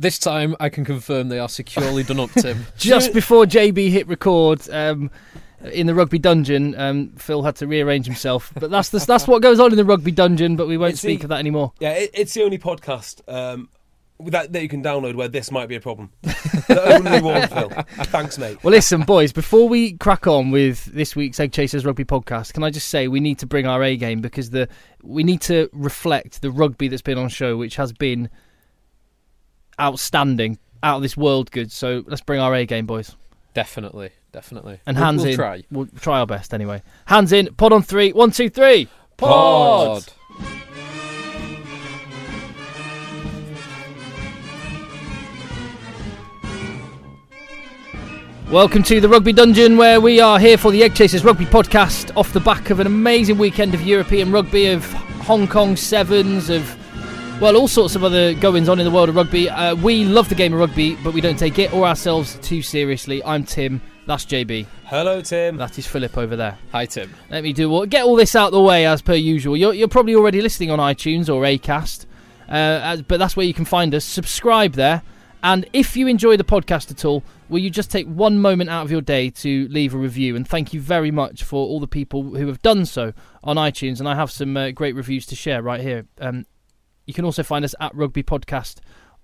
This time, I can confirm they are securely done up, Tim. Just before JB hit record in the Rugby Dungeon, Phil had to rearrange himself. But that's what goes on in the Rugby Dungeon, but we won't speak of that anymore. Yeah, it's the only podcast that you can download where this might be a problem. The only one, Phil. Thanks, mate. Well, listen, boys, before we crack on with this week's Egg Chasers Rugby Podcast, can I just say we need to bring our A game, because we need to reflect the rugby that's been on show, which has been outstanding, out of this world good. So let's bring our A game, boys. Definitely. And hands we'll in. Try. We'll try our best anyway. Hands in. Pod on three. 1, 2, 3. Pod. Welcome to the Rugby Dungeon, where we are here for the Egg Chasers Rugby Podcast, off the back of an amazing weekend of European rugby, of Hong Kong sevens, of all sorts of other goings-on in the world of rugby. We love the game of rugby, but we don't take it or ourselves too seriously. I'm Tim. That's JB. Hello, Tim. That is Philip over there. Hi, Tim. Let me get all this out of the way as per usual. You're probably already listening on iTunes or Acast, but that's where you can find us. Subscribe there. And if you enjoy the podcast at all, will you just take one moment out of your day to leave a review? And thank you very much for all the people who have done so on iTunes. And I have some great reviews to share right here. You can also find us at Rugby Podcast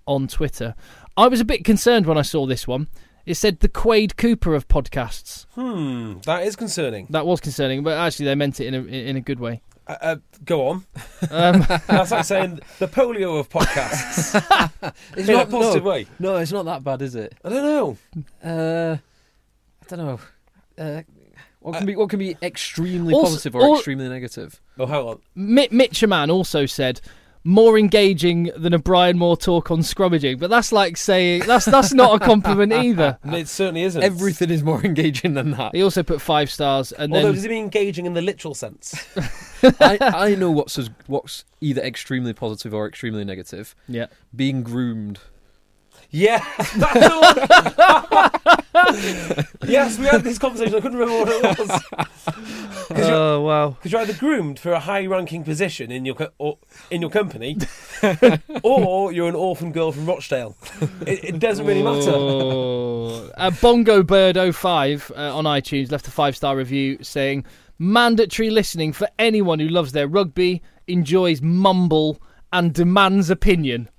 on Twitter. I was a bit concerned when I saw this one. It said the Quade Cooper of podcasts. That is concerning. That was concerning, but actually they meant it in a good way. Go on. That's like saying the polio of podcasts. It's in not a positive way. No, it's not that bad, is it? I don't know. What can be extremely positive or extremely negative? Oh, hang on. Mitcherman also said, more engaging than a Brian Moore talk on scrummaging, but that's like saying that's not a compliment either. It certainly isn't. Everything is more engaging than that. He also put 5 stars, and although does he mean engaging in the literal sense? I know what's either extremely positive or extremely negative. Yeah, being groomed. Yeah. Yes, we had this conversation. I couldn't remember what it was. Oh, wow. Because you're either groomed for a high-ranking position in your company, or you're an orphan girl from Rochdale. It doesn't really matter. Bongo Bird 05 on iTunes left a 5-star review saying, mandatory listening for anyone who loves their rugby, enjoys mumble, and demands opinion.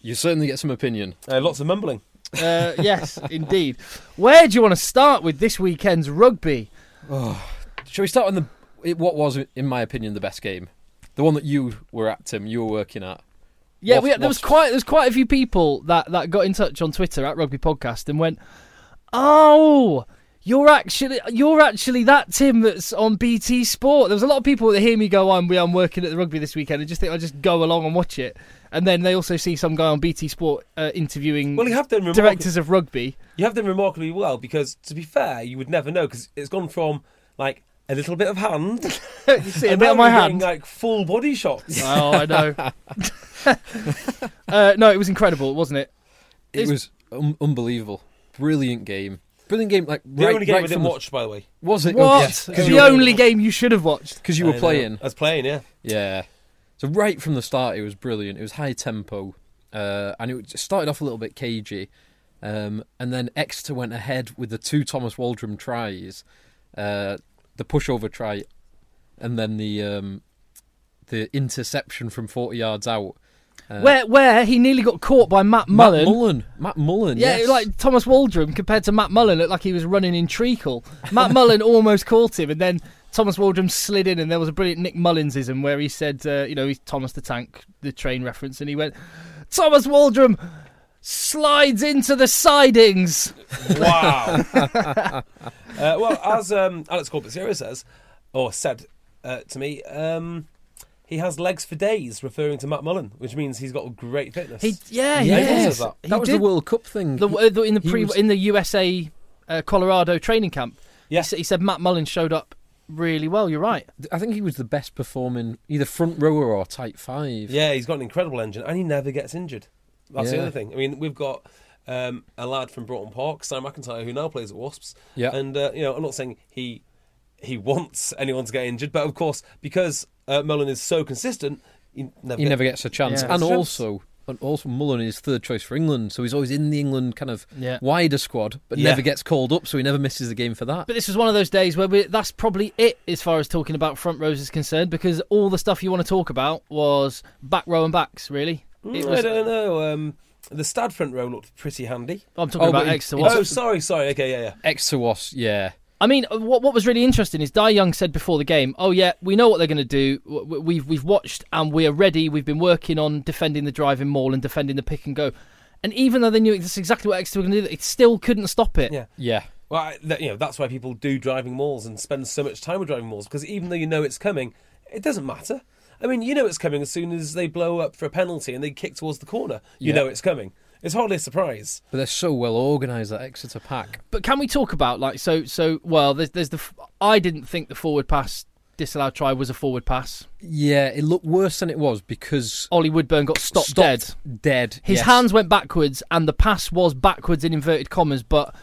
You certainly get some opinion. Lots of mumbling. Yes, indeed. Where do you want to start with this weekend's rugby? Shall we start on what was, in my opinion, the best game? The one that you were at, Tim, you were working at. Yeah, there was quite a few people that got in touch on Twitter at Rugby Podcast and went, oh, you're actually that Tim that's on BT Sport. There was a lot of people that hear me go, I'm working at the rugby this weekend, and just think I just go along and watch it. And then they also see some guy on BT Sport interviewing directors of rugby. You have done remarkably well, because, to be fair, you would never know, because it's gone from, like, a little bit of hand. You see, a bit of my hand. And like, full body shots. Oh, I know. No, it was incredible, wasn't it? It was unbelievable. Brilliant game. Like, the only game I didn't watch, by the way. Was it? What? Yes. The only game you should have watched. Because you were playing. I was playing, yeah. Yeah. So right from the start, it was brilliant. It was high tempo. and it started off a little bit cagey, and then Exeter went ahead with the two Thomas Waldrom tries, the pushover try, and then the interception from 40 yards out. Where he nearly got caught by Matt Mullan. Matt Mullan, yeah, yes. Like Thomas Waldrom compared to Matt Mullan looked like he was running in treacle. Matt Mullan almost caught him, and then Thomas Waldrom slid in, and there was a brilliant Nick Mullinsism where he said, he's Thomas the Tank, the train reference, and he went, Thomas Waldrom slides into the sidings. Wow. Well, as Alex Corbusier said to me, he has legs for days, referring to Matt Mullan, which means he's got great fitness. That was the World Cup thing. In the USA Colorado training camp. Yes, he said Matt Mullan showed up really well. You're right. I think he was the best performing, either front rower or tight five. Yeah, he's got an incredible engine, and he never gets injured. That's the other thing. I mean, we've got a lad from Broughton Park, Sam McIntyre, who now plays at Wasps. Yeah, and I'm not saying he wants anyone to get injured, but of course because. Mullan is so consistent, he never gets a chance. Yeah. And also Mullan is third choice for England, so he's always in the England kind of wider squad, but never gets called up, so he never misses the game for that. But this was one of those days where that's probably it as far as talking about front rows is concerned, because all the stuff you want to talk about was back row and backs, really. I don't know. The Stad front row looked pretty handy. I'm talking about Exeter Wasps. Sorry. Okay, yeah. Exeter Wasps, yeah. I mean, what was really interesting is Dai Young said before the game, we know what they're going to do. We've watched and we are ready. We've been working on defending the driving maul and defending the pick and go. And even though they knew that's exactly what Exeter were going to do, it still couldn't stop it. Yeah. Well, that's why people do driving mauls and spend so much time with driving mauls, because even though you know it's coming, it doesn't matter. I mean, you know it's coming as soon as they blow up for a penalty and they kick towards the corner. You know it's coming. It's hardly a surprise. But they're so well organised, that Exeter pack. But can we talk about, I didn't think the forward pass disallowed try was a forward pass. Yeah, it looked worse than it was because... Ollie Woodburn got stopped dead. His hands went backwards and the pass was backwards in inverted commas, but...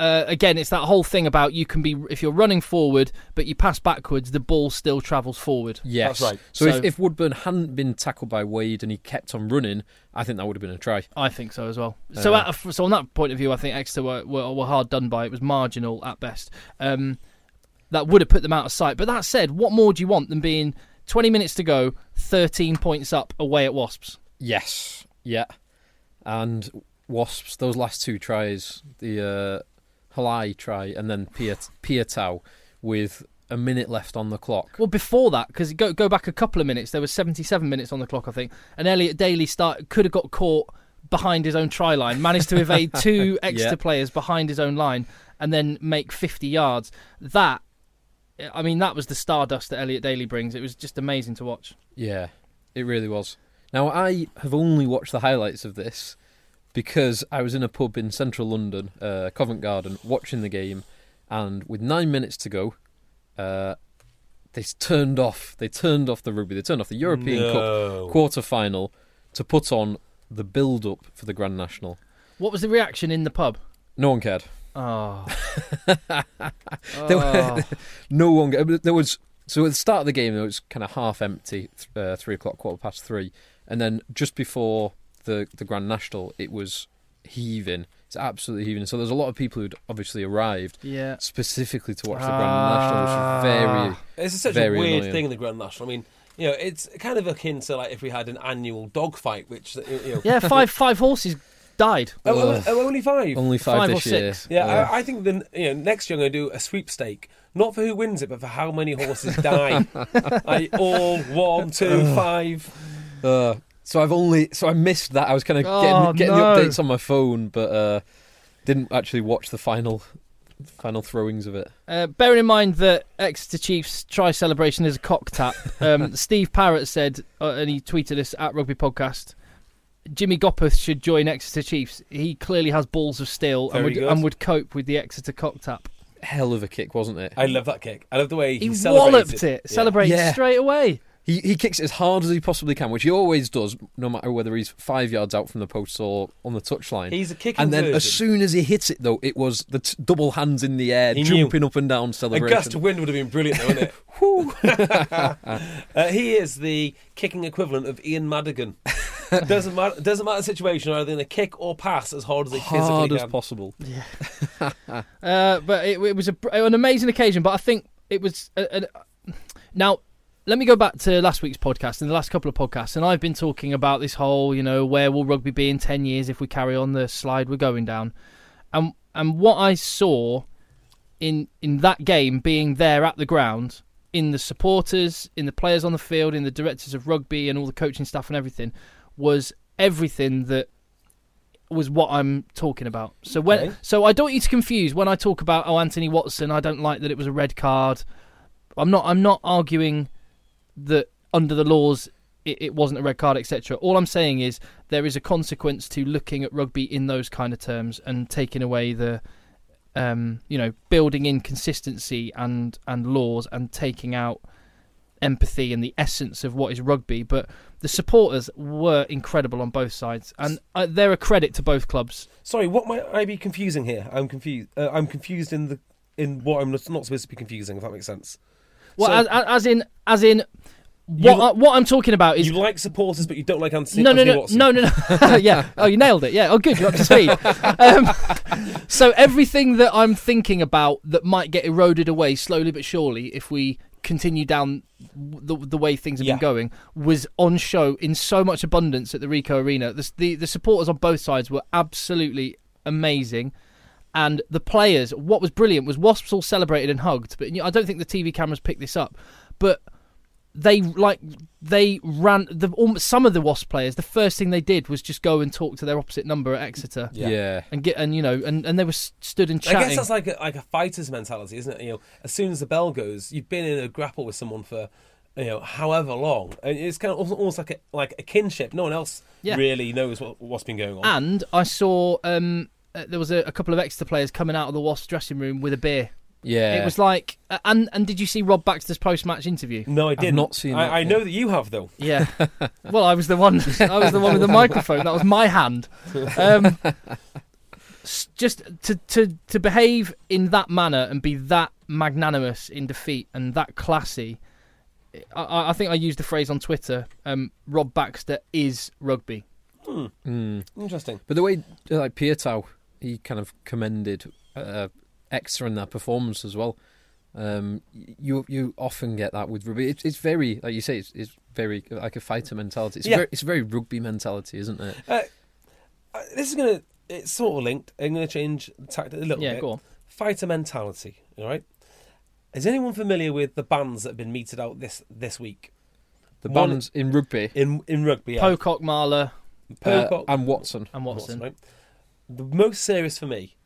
again, it's that whole thing about if you're running forward but you pass backwards, the ball still travels forward. Yes, that's right. So if Woodburn hadn't been tackled by Wade and he kept on running, I think that would have been a try. I think so as well. So on that point of view, I think Exeter were hard done by. It was marginal at best. That would have put them out of sight. But that said, what more do you want than being 20 minutes to go, 13 points up away at Wasps? Yes, yeah. And Wasps, those last two tries, the... Halai try and then Piatau with a minute left on the clock. Well, before that, because go back a couple of minutes, there was 77 minutes on the clock, I think, and Elliot Daly could have got caught behind his own try line, managed to evade two Exeter players behind his own line and then make 50 yards. That was the stardust that Elliot Daly brings. It was just amazing to watch. Yeah, it really was. Now, I have only watched the highlights of this, because I was in a pub in central London, Covent Garden, watching the game, and with 9 minutes to go, they turned off the rugby, they turned off the European Cup quarter-final to put on the build-up for the Grand National. What was the reaction in the pub? No one cared. Oh. So at the start of the game, it was kind of half empty, 3:00, 3:15, and then just before... The Grand National, it was heaving. It's absolutely heaving. So there's a lot of people who'd obviously arrived specifically to watch the Grand National, which is very, it's such very a weird annoying. Thing, the Grand National. I mean, it's kind of akin to like if we had an annual dogfight, which... five horses died. Only five? Only five this year. Six. Yeah, I think then next year I'm going to do a sweepstake. Not for who wins it, but for how many horses die. All 1, 2, 5... So I missed that. I was kind of getting the updates on my phone, but didn't actually watch the final throwings of it. Bearing in mind that Exeter Chiefs try celebration is a cock tap, Steve Parrott said, and he tweeted this at Rugby Podcast, Jimmy Gopeth should join Exeter Chiefs. He clearly has balls of steel and would cope with the Exeter cock tap. Hell of a kick, wasn't it? I love that kick. I love the way he celebrates it. He walloped it. Celebrates straight away. He kicks it as hard as he possibly can, which he always does, no matter whether he's 5 yards out from the post or on the touchline. He's a kicking And then virgin. As soon as he hits it, though, it was the double hands in the air, jumping up and down celebration. A gust of wind would have been brilliant, though, wouldn't it? He is the kicking equivalent of Ian Madigan. Doesn't matter the situation, either in a kick or pass as hard as they physically can. Hard as possible. Yeah. But it was an amazing occasion, but I think it was... Now, let me go back to last week's podcast and the last couple of podcasts, and I've been talking about this whole, where will rugby be in 10 years if we carry on the slide we're going down? And what I saw in that game, being there at the ground, in the supporters, in the players on the field, in the directors of rugby and all the coaching staff and everything, was everything that was what I'm talking about. So so I don't want you to confuse when I talk about, Anthony Watson, I don't like that it was a red card. I'm not arguing that under the laws it wasn't a red card, etc. All I'm saying is there is a consequence to looking at rugby in those kind of terms and taking away the, building in consistency and laws and taking out empathy and the essence of what is rugby. But the supporters were incredible on both sides, and they're a credit to both clubs. Sorry, what might I be confusing here? I'm confused. I'm confused in what I'm not supposed to be confusing, if that makes sense. Well, so, as in, what I'm talking about is you like supporters, but you don't like Anthony Watson. Yeah. Oh, you nailed it. Yeah. Oh, good. You're up to speed. So everything that I'm thinking about that might get eroded away slowly but surely if we continue down the way things have been going was on show in so much abundance at the Ricoh Arena. The supporters on both sides were absolutely amazing. And the players, what was brilliant was Wasps all celebrated and hugged, but I don't think the TV cameras picked this up. But they ran. Some of the Wasps players, the first thing they did was just go and talk to their opposite number at Exeter. Yeah. And and they were stood and chatting. I guess that's like a fighter's mentality, isn't it? As soon as the bell goes, you've been in a grapple with someone for however long, and it's kind of almost like a kinship. No one else really knows what's been going on. And I saw. There was a couple of Exeter players coming out of the Wasps dressing room with a beer. Yeah. It was like... And did you see Rob Baxter's post-match interview? No, I didn't. I've not seen that. I know that you have, though. Yeah. Well, I was the one with the microphone. That was my hand. Just to behave in that manner and be that magnanimous in defeat and that classy... I think I used the phrase on Twitter, Rob Baxter is rugby. Mm. Interesting. But the way, Pietau... He kind of commended Exeter in their performance as well. You often get that with rugby. It's very, like you say, it's very like a fighter mentality. It's very rugby mentality, isn't it? It's sort of linked. I'm going to change the tactic a little bit. Yeah, go on. Fighter mentality, all right? Is anyone familiar with the bans that have been meted out this week? The bans in rugby? In rugby, yeah. Pocock, Marler. And Watson. Right? The most serious for me,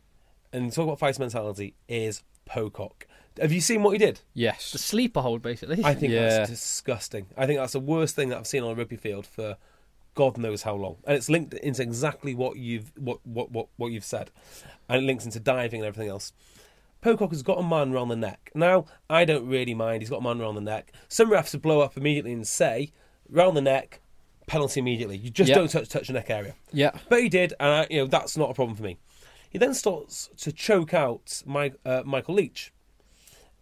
and talk about fighter mentality, is Pocock. Have you seen what he did? Yes. The sleeper hold, basically. I think that's disgusting. I think that's the worst thing that I've seen on a rugby field for God knows how long. And it's linked into exactly what you've said. And it links into diving and everything else. Pocock has got a man around the neck. Now, I don't really mind. He's got a man around the neck. Some refs would blow up immediately and say, round the neck, penalty immediately. You just don't touch the neck area. Yeah. But he did, and that's not a problem for me. He then starts to choke out Michael Leitch.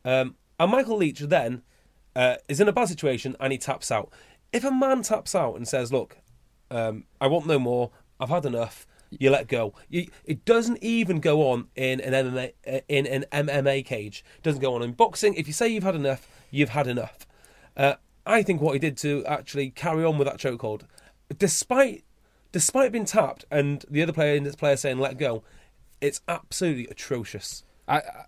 And Michael Leitch then is in a bad situation, and he taps out. If a man taps out and says, look, I want no more, I've had enough, you let go. It doesn't even go on in an MMA cage. It doesn't go on in boxing. If you say you've had enough, you've had enough. I think what he did to actually carry on with that chokehold, despite being tapped and the other player and this player saying let go, it's absolutely atrocious.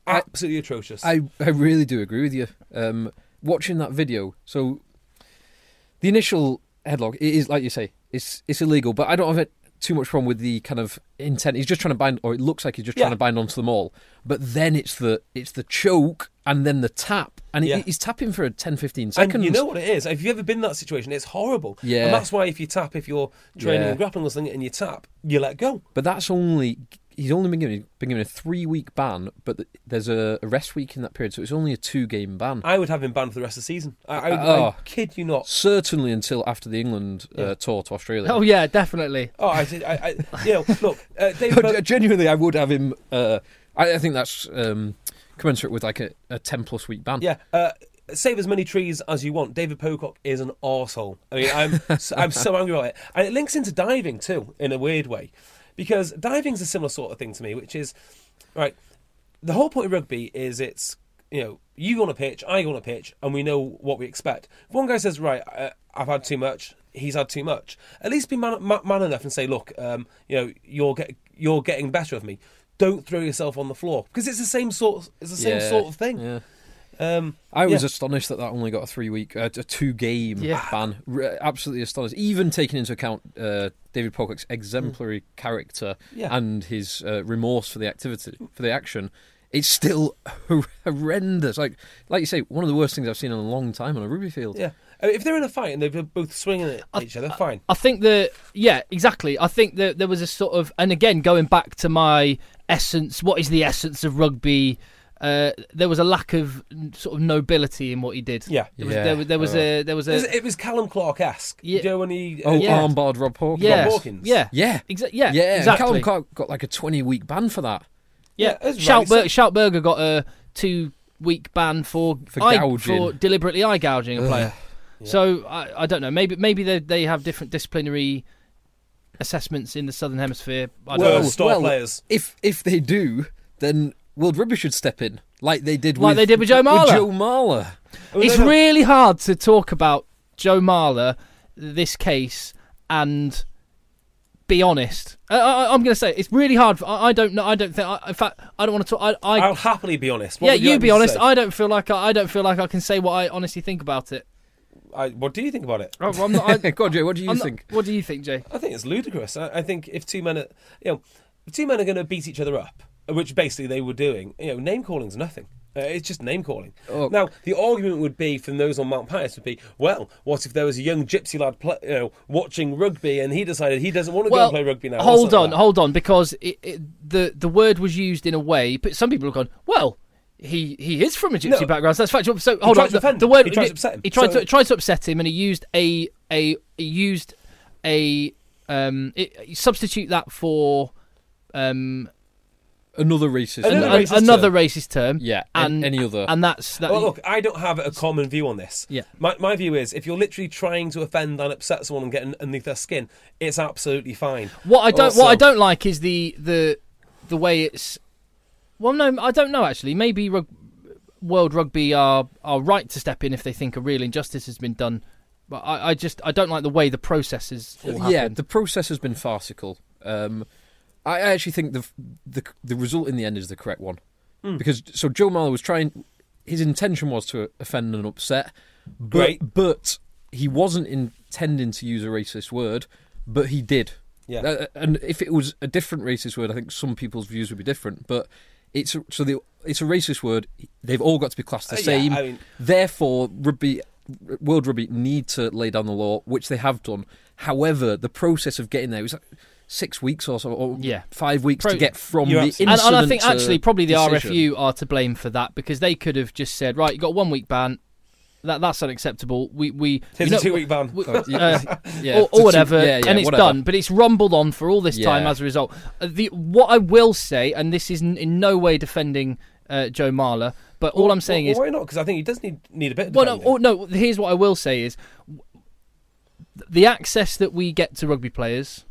Absolutely atrocious. I really do agree with you. Watching that video, so the initial headlock, it is like you say, it's illegal, but I don't have too much problem with the kind of intent. He's just trying to bind, or it looks like he's just trying to bind onto them all. But then it's the choke and then the tap. And he's tapping for 10, 15 seconds. And you know what it is? If you've ever been in that situation, it's horrible. Yeah. And that's why if you tap, if you're training and grappling or something and you tap, you let go. But that's only... He's only been given a 3-week ban, but there's a rest week in that period, so it's only a 2-game ban. I would have him banned for the rest of the season. I kid you not. Certainly until after the England tour to Australia. Oh, yeah, definitely. Oh, look... Genuinely, I would have him... I think that's... commensurate with like a 10-plus week ban. Yeah, save as many trees as you want. David Pocock is an arsehole. I mean, I'm so angry about it. And it links into diving too, in a weird way. Because diving's a similar sort of thing to me, which is, right, the whole point of rugby is it's, you know, you go on a pitch, I go on a pitch, and we know what we expect. If one guy says, right, I've had too much, he's had too much, at least be man enough and say, look, you know, you're getting better of me. Don't throw yourself on the floor. Because it's the same sort of thing. Yeah. I was astonished that only got a 3-week, a 2-game ban. Absolutely astonished. Even taking into account David Pocock's exemplary character and his remorse for the activity, for the action, it's still horrendous. Like you say, one of the worst things I've seen in a long time on a rugby field. Yeah, I mean, if they're in a fight and they're both swinging at each other, fine. I think exactly. I think that there was a sort of, and again, going back to my essence, what is the essence of rugby? There was a lack of sort of nobility in what he did. Yeah, It was Callum Clark-esque. Yeah. You know, when he armbarred Rob Hawkins. Yeah. Rob Hawkins. Exactly. Callum Clark got like a 20-week ban for that. Yeah. Schautberger got a 2-week ban for deliberately eye gouging a player. Yeah. So I don't know. Maybe they have different disciplinary assessments in the Southern Hemisphere. I don't know. Players. If they do, then World Rugby should step in, like they did with Joe Marler. With Joe Marler. It's really hard to talk about Joe Marler, this case, and be honest. I'm going to say it's really hard. I don't know. I don't think. In fact, I don't want to talk. I'll happily be honest. What you be honest. I don't feel like I can say what I honestly think about it. What do you think about it? Go on, Jay. What do you think? What do you think, Jay? I think it's ludicrous. I think if two men are going to beat each other up, which basically they were doing, you know, name calling's nothing. It's just name calling. Oh. Now, the argument would be from those on Mount Pius would be, well, what if there was a young gypsy lad watching rugby and he decided he doesn't want to go and play rugby now? Hold on, because the word was used in a way, but some people have gone, well, he is from a gypsy background, so that's factual. So hold on, the word he tried to upset him. He tried to upset him, and he used substitute that for Another racist term. Yeah, and any other. And that's that. Well, look, I don't have a common view on this. Yeah. My view is, if you're literally trying to offend and upset someone and get underneath their skin, it's absolutely fine. What I don't like is the way it's. Well, no, I don't know actually. Maybe World Rugby are right to step in if they think a real injustice has been done. But I don't like the way the process is. Yeah, the process has been farcical. I actually think the result in the end is the correct one, because so Joe Marler was trying. His intention was to offend and upset, but he wasn't intending to use a racist word, but he did. Yeah, and if it was a different racist word, I think some people's views would be different. But it's a racist word. They've all got to be classed the same. Therefore, World Rugby need to lay down the law, which they have done. However, the process of getting there was 6 weeks or so, or 5 weeks to get from the incident. And I think actually probably the RFU are to blame for that, because they could have just said, right, you got 1 week ban. That's unacceptable. Here's a 2 week ban. Or whatever, and it's done. But it's rumbled on for all this time as a result. What I will say, and this is in no way defending Joe Marler, but all I'm saying is... Why not? Because I think he does need a bit of defending. No, here's what I will say is, the access that we get to rugby players...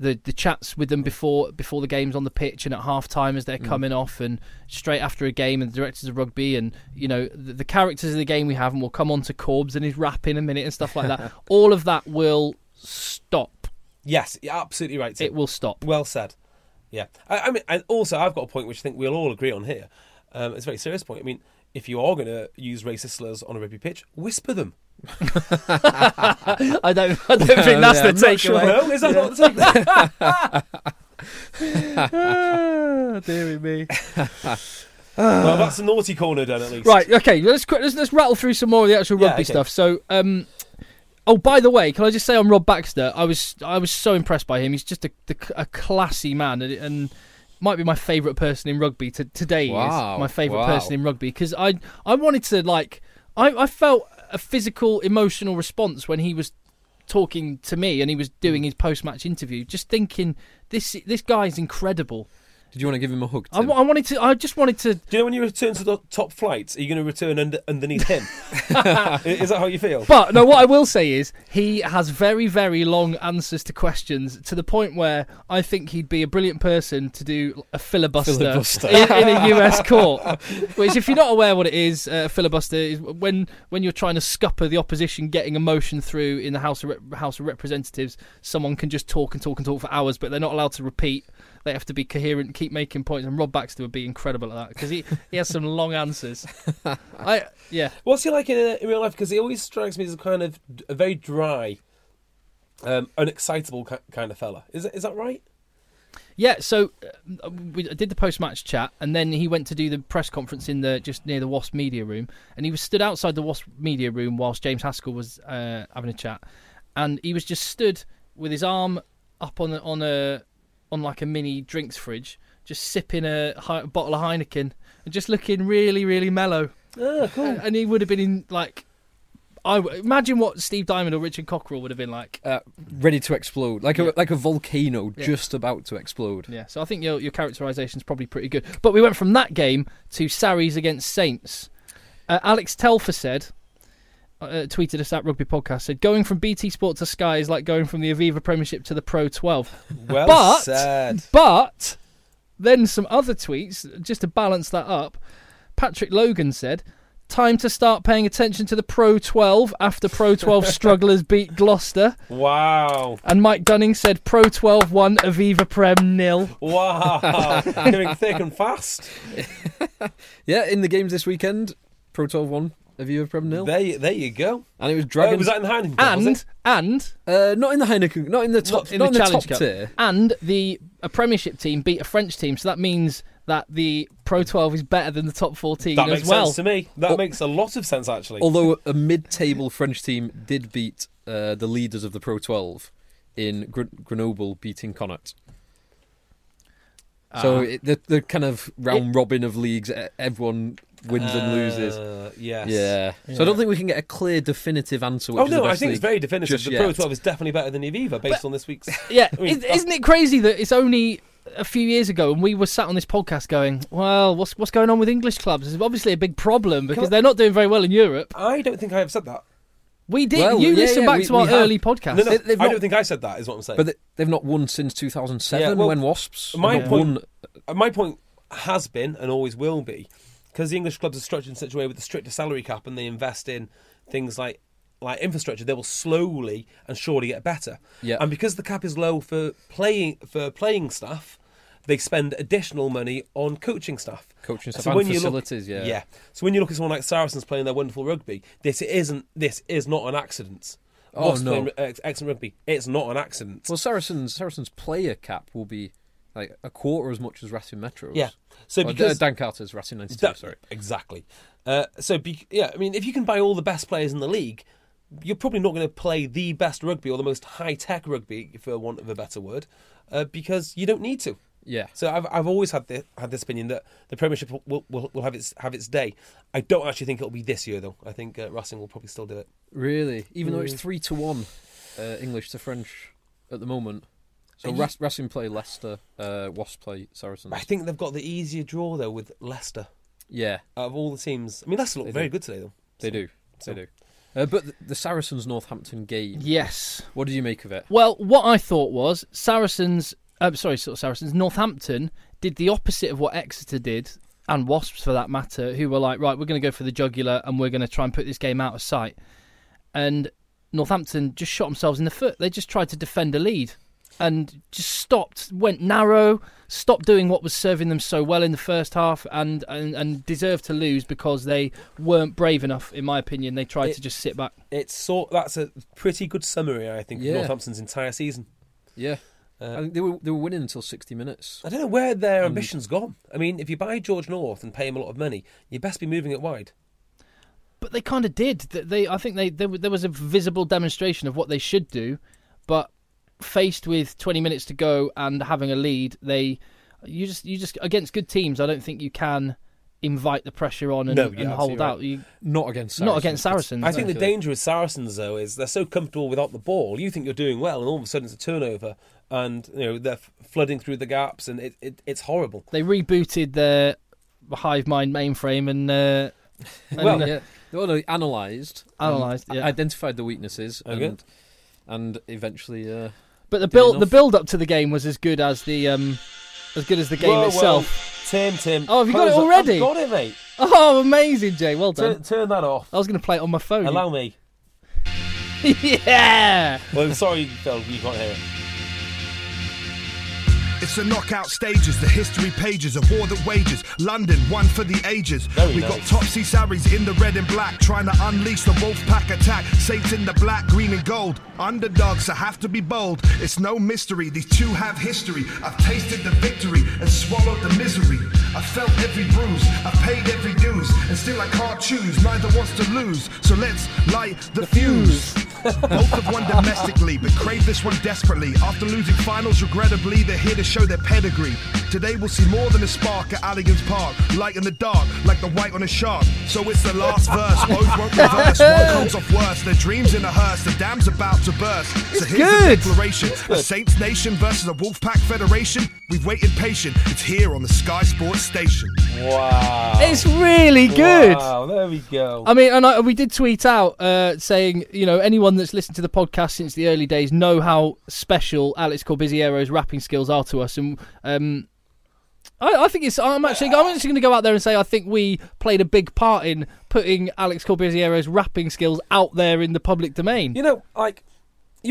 The chats with them before the games on the pitch and at half time as they're coming off and straight after a game, and the directors of rugby, and you know the characters of the game we have, and we'll come on to Corbs and his rap in a minute and stuff like that. All of that will stop. Yes, you're absolutely right, Tim. It will stop. Well said. Yeah, I mean, and also I've got a point which I think we'll all agree on here. It's a very serious point. I mean, if you are going to use racist slurs on a rugby pitch, whisper them. I don't think that's the takeaway. Sure. No, is that not the takeaway? Dear me. Well, that's the naughty corner done at least. Right. Okay. Let's rattle through some more of the actual rugby stuff. So, by the way, can I just say on Rob Baxter, I was so impressed by him. He's just a classy man, and might be my favourite person in rugby today. Wow. Is my favourite person in rugby, because I wanted to I felt a physical, emotional response when he was talking to me and he was doing his post-match interview, just thinking, this guy's incredible. Did you want to give him a hug, Tim? I wanted to. I just wanted to. Do you know when you return to the top flight, are you going to return underneath him? Is that how you feel? But no, what I will say is he has very, very long answers to questions, to the point where I think he'd be a brilliant person to do a filibuster. In a US court. Which, if you're not aware what it is, filibuster is when you're trying to scupper the opposition getting a motion through in the House of Representatives. Someone can just talk for hours, but they're not allowed to repeat. They have to be coherent, keep making points, and Rob Baxter would be incredible at that because he has some long answers. What's he like in real life? Because he always strikes me as a very dry, unexcitable kind of fella. Is that right? Yeah. So we did the post-match chat, and then he went to do the press conference in just near the Wasp media room, and he was stood outside the Wasp media room whilst James Haskell was having a chat, and he was just stood with his arm up on like a mini drinks fridge, just sipping a bottle of Heineken and just looking really, really mellow. Oh, cool. And he would have been in, like... imagine what Steve Diamond or Richard Cockrell would have been like. Ready to explode. Like a volcano just about to explode. Yeah, so I think your characterisation is probably pretty good. But we went from that game to Sarries against Saints. Alex Telfer said... tweeted us at Rugby Podcast, said going from BT Sport to Sky is like going from the Aviva Premiership to the Pro 12. Well said. But then some other tweets, just to balance that up, Patrick Logan said, time to start paying attention to the Pro 12 after Pro 12 strugglers beat Gloucester. Wow. And Mike Dunning said, Pro 12 won, Aviva Prem nil. Wow. Going thick and fast. Yeah, in the games this weekend, Pro 12 won. Have you ever from nil? There you go. And it was Dragons. Was that in the Heineken Cup? Not in the Heineken, not in the top, in not the in the top tier. And a Premiership team beat a French team, so that means that the Pro 12 is better than the top 14 as well. That makes sense to me. That makes a lot of sense, actually. Although a mid-table French team did beat the leaders of the Pro 12 in Grenoble, beating Connacht. So the kind of round-robin of leagues, everyone... wins and loses. Yes. Yeah. So I don't think we can get a clear, definitive answer. Which I think it's very definitive. The Pro 12 is definitely better than Aviva based on this week's. Yeah. I mean, isn't it crazy that it's only a few years ago and we were sat on this podcast going, well, what's going on with English clubs? It's obviously a big problem because they're not doing very well in Europe. I don't think I have said that. We did. Well, you listened back to our early podcast. No, I don't think I said that, is what I'm saying. But they've not won since 2007 when Wasps. My point has been and always will be, because the English clubs are structured in such a way with a stricter salary cap and they invest in things like infrastructure, they will slowly and surely get better. Yeah. And because the cap is low for playing staff, they spend additional money on coaching staff. Coaching staff and facilities, yeah. So when you look at someone like Saracens playing their wonderful rugby, this is not an accident. Oh, no. Excellent rugby. It's not an accident. Well, Saracens' player cap will be... like a quarter as much as Racing Metro's. Yeah. So because Dan Carter's Racing 92, sorry. Exactly. I mean, if you can buy all the best players in the league, you're probably not going to play the best rugby or the most high-tech rugby, for want of a better word, because you don't need to. Yeah. So I've always had this opinion that the Premiership will have its day. I don't actually think it'll be this year, though. I think Racing will probably still do it. Really? Even though it's 3-1 English to French at the moment. So Racing play Leicester, Wasps play Saracens. I think they've got the easier draw, though, with Leicester. Yeah. Out of all the teams. I mean, Leicester look very good today, though. They do. But the Saracens-Northampton game. Yes. What did you make of it? Well, what I thought was Northampton did the opposite of what Exeter did, and Wasps, for that matter, who were like, right, we're going to go for the jugular and we're going to try and put this game out of sight. And Northampton just shot themselves in the foot. They just tried to defend a lead. And just went narrow, stopped doing what was serving them so well in the first half, and deserved to lose because they weren't brave enough, in my opinion. They tried to just sit back. That's a pretty good summary, I think, of Northampton's entire season. Yeah. I think they were winning until 60 minutes. I don't know where their ambition's gone. I mean, if you buy George North and pay him a lot of money, you best be moving it wide. But they kind of did. There was a visible demonstration of what they should do, but... faced with 20 minutes to go and having a lead, against good teams, I don't think you can invite the pressure on and hold out. Right. Not against Saracens. I think the danger with Saracens, though, is they're so comfortable without the ball. You think you're doing well, and all of a sudden it's a turnover, and they're flooding through the gaps, and it's horrible. They rebooted their Hive Mind mainframe and analysed, identified the weaknesses, and eventually. But the build up to the game was as good as the game itself. Tim. Oh, have you got it already? I've got it, mate. Oh, amazing, Jay. Well done. Turn that off. I was going to play it on my phone. Allow me. Yeah! Well, I'm sorry, Phil, you can't hear it. It's the knockout stages, the history pages of war that wages. London, one for the ages. Got Topsy Sarries in the red and black, trying to unleash the wolf pack attack. Saints in the black, green and gold. Underdogs that have to be bold. It's no mystery, these two have history. I've tasted the victory and swallowed the misery. I've felt every bruise, I've paid every dues, and still I can't choose, neither wants to lose. So let's light the fuse. Both have won domestically, but crave this one desperately. After losing finals, regrettably, they're here to show their pedigree. Today we'll see more than a spark at Allianz Park. Light in the dark, like the white on a shark. So it's the last verse, both won't reverse. One comes off worse, their dreams in a hearse. The dam's about to burst. So here's the declaration. A Saints Nation versus a Wolfpack Federation. We've waited patient. It's here on the Sky Sports station. Wow. It's really good. Wow, there we go. I mean, and we did tweet out saying, anyone that's listened to the podcast since the early days know how special Alex Corbiziero's rapping skills are to us. And I'm actually going to go out there and say I think we played a big part in putting Alex Corbiziero's rapping skills out there in the public domain. You're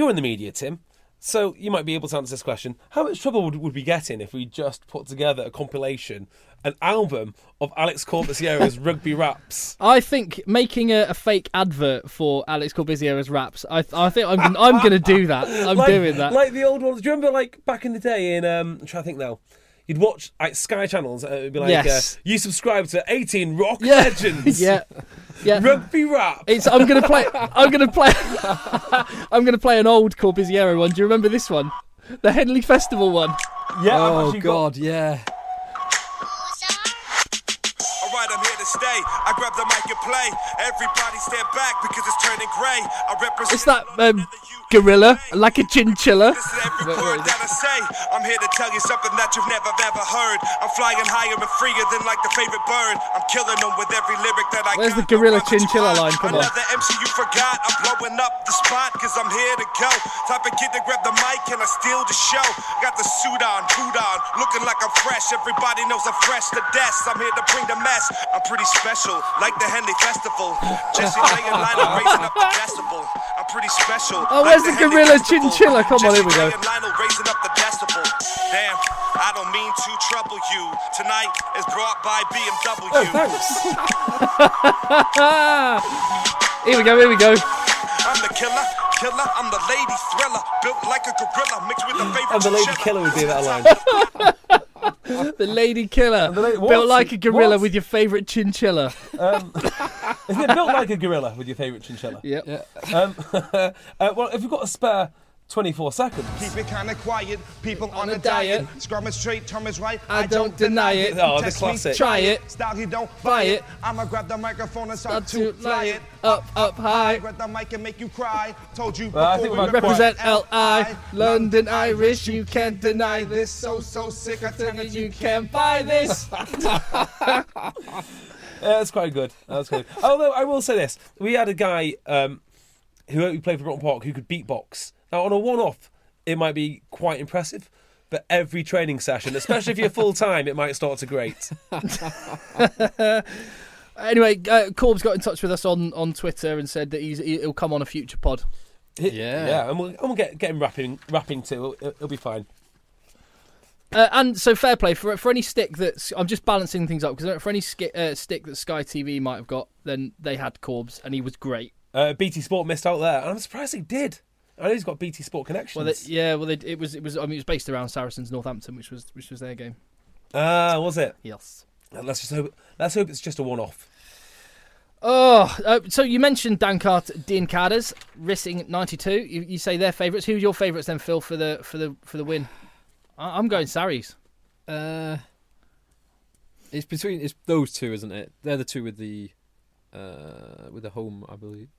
in the media, Tim, so you might be able to answer this question. How much trouble would we get in if we just put together a compilation, an album of Alex Corbiziero's rugby raps? I think making a fake advert for Alex Corbiziero's raps, I think I'm going to do that. I'm doing that. Like the old ones. Do you remember, back in the day in... I'm trying to think now. You'd watch Sky Channels and it would be you subscribe to 18 Rock Legends. Yeah. Rugby rap. I'm going to play an old Corbiziero one. Do you remember this one? The Henley Festival one. Yeah. Oh, God, yeah. I'm here to stay. I grab the mic and play. Everybody stand back because it's turning grey. I represent. It's that gorilla, like a chinchilla. This is every word that I say. I'm here to tell you something that you've never ever heard. I'm flying higher and freer than like the favourite bird. I'm killing them with every lyric that I got. Where's the gorilla chinchilla line? Come on. Another MC you forgot. I'm blowing up the spot because I'm here to go. Type of kid to grab the mic and I steal the show. Got the suit on, boot on, looking like I'm fresh. Everybody knows I'm fresh to death. I'm here to bring the mess. I'm pretty special, like the Henley Festival. Jesse J and Lionel raising up the decibel. I'm pretty special. Oh, where's the gorilla chinchilla? Come on, here we go. Jesse J and Lionel raising up the decibel. Damn, I don't mean to trouble you. Tonight is brought by BMW. Oh, thanks. Here we go. I'm the killer. I'm the lady thriller, built like a gorilla, mixed with the favorite. I'm the lady killer would be that line. The lady killer, built like a gorilla with your favourite chinchilla. Isn't it built like a gorilla with your favourite chinchilla? Yep. Well, if you've got a spare 24 seconds. Keep it kind of quiet, people on a diet. Scrum is straight, Tom is right, I don't deny it. Oh, the classic. Try it. Style you don't buy it. I'ma grab the microphone and start to fly it. Up high. Grab the mic and make you cry. Told you before we represent L.I. London Irish, you can't deny this. So sick, I tell you, you can't buy this. That's quite good. Although, I will say this. We had a guy who played for Broughton Park who could beatbox. Now, on a one-off, it might be quite impressive, but every training session, especially if you're full-time, it might start to grate. Anyway, Corb's got in touch with us on Twitter and said that he'll come on a future pod. Yeah, and we'll get him rapping too. It'll be fine. And so, fair play for any stick that's... I'm just balancing things up, because for any stick that Sky TV might have got, then they had Corb's, and he was great. BT Sport missed out there, and I'm surprised he did. I know he's got BT Sport connections. Well, it was. I mean, it was based around Saracens Northampton, which was their game. Was it? Yes. Let's hope it's just a one-off. So you mentioned Dean Carter's Racing 92. You say they're favourites. Who's your favourites then, Phil, for the win? I'm going Sarries. It's those two, isn't it? They're the two with the home, I believe.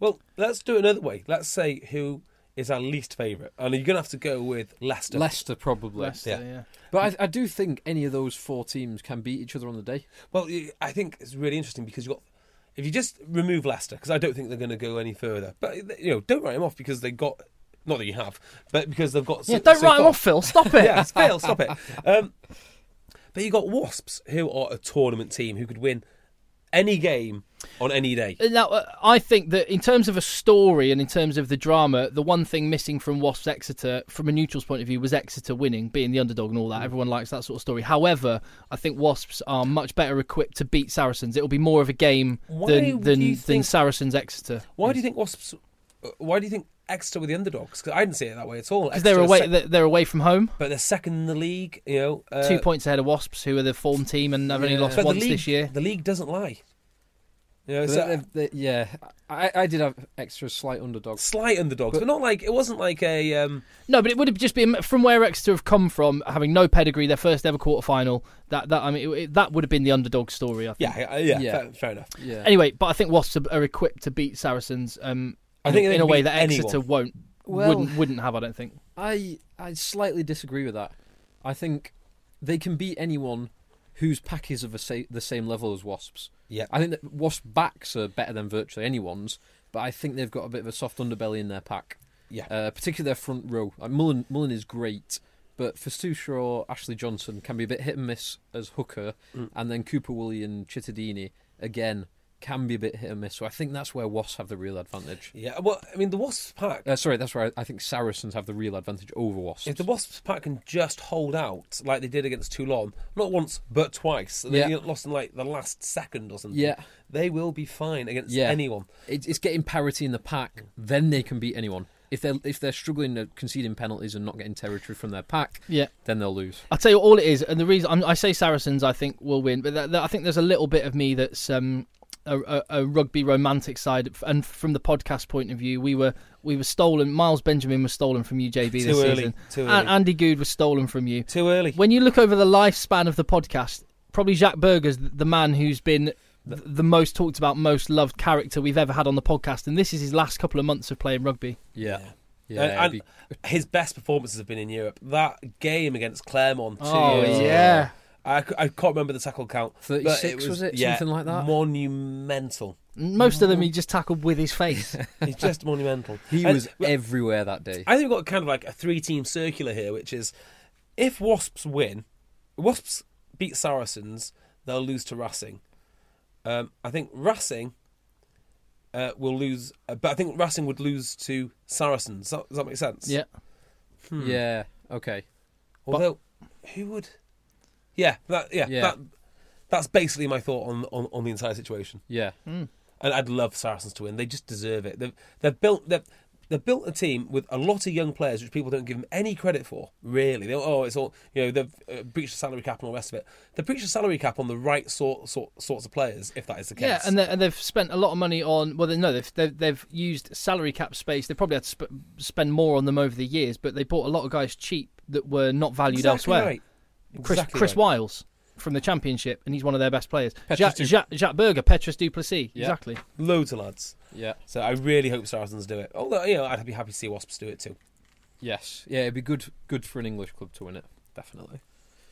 Well, let's do it another way. Let's say who is our least favourite, and you're going to have to go with Leicester. Leicester, probably. Leicester, yeah. But I do think any of those four teams can beat each other on the day. Well, I think it's really interesting because if you just remove Leicester, because I don't think they're going to go any further. But don't write them off because they got. Not that you have, but because they've got. Yeah, don't write them off, Phil. Stop it. Yeah, Phil, stop it. But you got Wasps, who are a tournament team who could win any game on any day. Now, I think that in terms of a story and in terms of the drama, the one thing missing from Wasps Exeter, from a neutral's point of view, was Exeter winning, being the underdog and all that. Everyone likes that sort of story. However, I think Wasps are much better equipped to beat Saracens. It'll be more of a game than Saracens Exeter. Why do you think Wasps? Why do you think Exeter were the underdogs? Because I didn't see it that way at all. Because they're away from home. But they're second in the league. 2 points ahead of Wasps, who are the form team and have only lost once this year. The league doesn't lie. I did have extra slight underdogs, but not like it wasn't like a. No, but it would have just been from where Exeter have come from, having no pedigree, their first ever quarter final. That would have been the underdog story, I think. Yeah. Fair enough. Yeah. Anyway, but I think Wasps are equipped to beat Saracens. I think in a way that Exeter wouldn't have, I don't think. I slightly disagree with that. I think they can beat anyone whose pack is of the same level as Wasps. Yeah, I think that Wasp backs are better than virtually anyone's, but I think they've got a bit of a soft underbelly in their pack. Yeah, particularly their front row. Mullan is great, but Fastu Shaw, Ashley Johnson can be a bit hit and miss as hooker, and then Cooper Woolley and Chittadini again can be a bit hit and miss, so I think that's where Wasps have the real advantage. Yeah, well, I mean, the Wasps pack... that's where I think Saracens have the real advantage over Wasps. If the Wasps pack can just hold out, like they did against Toulon, not once, but twice, they lost in, like, the last second or something, they will be fine against anyone. It's getting parity in the pack, then they can beat anyone. If they're struggling, conceding penalties and not getting territory from their pack, then they'll lose. I'll tell you all it is, and the reason... I say Saracens, I think, will win, but I think there's a little bit of me that's... A rugby romantic side, and from the podcast point of view, we were stolen. Miles Benjamin was stolen from you, JB, this season. Too early. Andy Goode was stolen from you. Too early. When you look over the lifespan of the podcast, probably Jacques Burger's the man who's been the most talked about, most loved character we've ever had on the podcast, and this is his last couple of months of playing rugby. And his best performances have been in Europe. That game against Clermont, 2 years ago. I can't remember the tackle count. 36, but was it? Yeah, something like that? Monumental. Most of them he just tackled with his face. He's just monumental. He was everywhere that day. I think we've got kind of like a three-team circular here, which is if Wasps beat Saracens, they'll lose to Racing. I think Racing will lose, but I think Racing would lose to Saracens. Does that make sense? Yeah. Yeah, okay. Although, who would... That's basically my thought on the entire situation. Yeah, and I'd love Saracens to win. They just deserve it. They've built a team with a lot of young players, which people don't give them any credit for. Really, they've breached the salary cap and all the rest of it. They breached the salary cap on the right sorts of players, if that is the case. Yeah, and they've spent a lot of money on. Well, they've used salary cap space. They probably had to spend more on them over the years, but they bought a lot of guys cheap that were not valued elsewhere. Right. Chris Wiles from the Championship, and he's one of their best players. Jacques Burger, Petrus Duplessis, exactly. Loads of lads. Yeah. So I really hope Saracens do it. Although, I'd be happy to see Wasps do it too. Yes. Yeah, it'd be good for an English club to win it, definitely.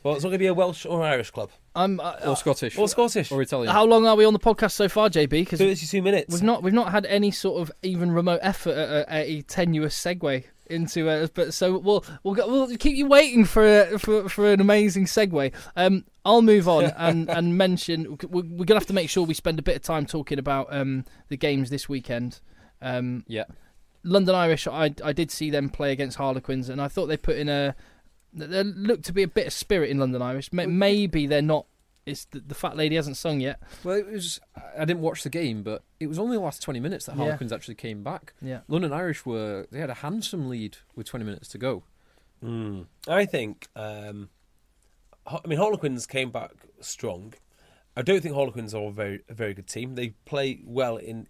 Well, it's not going to be a Welsh or Irish club. Or Scottish. Or Scottish. Or Italian. How long are we on the podcast so far, JB? 32 minutes. We've not had any sort of even remote effort at a tenuous segue into it, but so we'll keep you waiting for an amazing segue. I'll move on and mention we're going to have to make sure we spend a bit of time talking about the games this weekend. London Irish, I did see them play against Harlequins, and I thought they put in a. There looked to be a bit of spirit in London Irish. Maybe they're not. It's the fat lady hasn't sung yet. Well, it was. I didn't watch the game, but it was only the last 20 minutes that Harlequins actually came back. Yeah. London Irish they had a handsome lead with 20 minutes to go. I think. Harlequins came back strong. I don't think Harlequins are a very good team. They play well in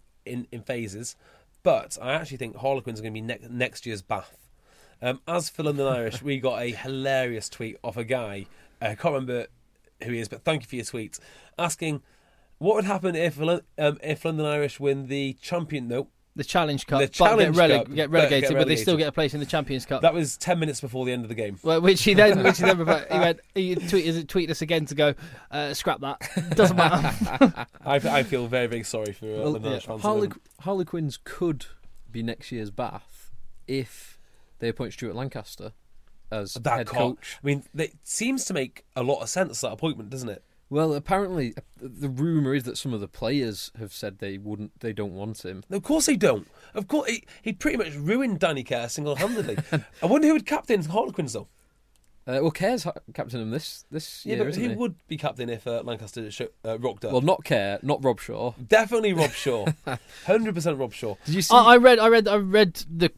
phases, but I actually think Harlequins are going to be next year's Bath. As for London Irish, we got a hilarious tweet off a guy. I can't remember who he is, but thank you for your tweet. Asking, what would happen if London Irish win the Challenge Cup, get relegated, but they still get a place in the Champions Cup? That was 10 minutes before the end of the game. Well, which he then he tweeted us again to go, scrap that. Doesn't matter. I feel very, very sorry for London Irish fans. Harlequins could be next year's Bath if they appoint Stuart Lancaster as that head coach. I mean, it seems to make a lot of sense, that appointment, doesn't it? Well, apparently, the rumour is that some of the players have said they don't want him. No, of course they don't. Of course, he pretty much ruined Danny Kerr single-handedly. I wonder who would captain Harlequins, though. Well, Kerr's captain him this year, isn't he? Yeah, but who would be captain if Lancaster rocked up? Well, not Kerr, not Rob Shaw. Definitely Rob Shaw. 100% Rob Shaw. Did you see? I read the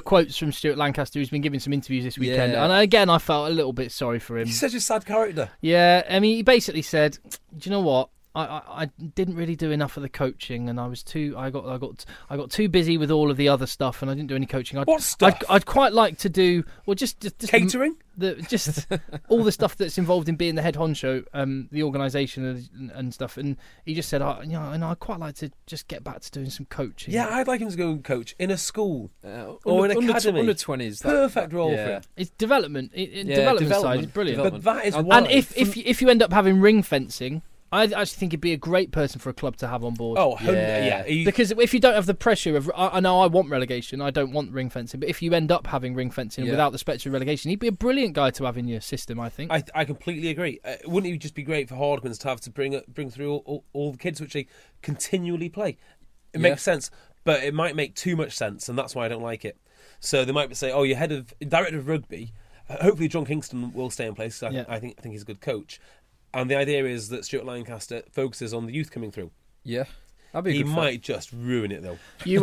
quotes from Stuart Lancaster, who's been giving some interviews this weekend, and again I felt a little bit sorry for him. He's such a sad character. Yeah, I mean, he basically said, do you know what, I didn't really do enough of the coaching, and I got too busy with all of the other stuff, and I didn't do any coaching. What stuff? I'd quite like to do, well, just catering, just all the stuff that's involved in being the head honcho, the organisation and stuff. And he just said, I'd quite like to just get back to doing some coaching. Yeah, I'd like him to go and coach in a school or an academy, under 20s. Perfect role for him. It's development. Development side is brilliant. But that is why. And if you end up having ring fencing, I actually think he'd be a great person for a club to have on board. Oh, yeah. Because if you don't have the pressure of, I know I want relegation, I don't want ring fencing, but if you end up having ring fencing without the spectre of relegation, he'd be a brilliant guy to have in your system, I think. I completely agree. Wouldn't it just be great for Harlequins to have to bring through all the kids, which they continually play? It makes sense, but it might make too much sense, and that's why I don't like it. So they might say, you're director of rugby. Hopefully John Kingston will stay in place, because I think he's a good coach. And the idea is that Stuart Lancaster focuses on the youth coming through. Yeah. That'd be a good fan. Might just ruin it, though. You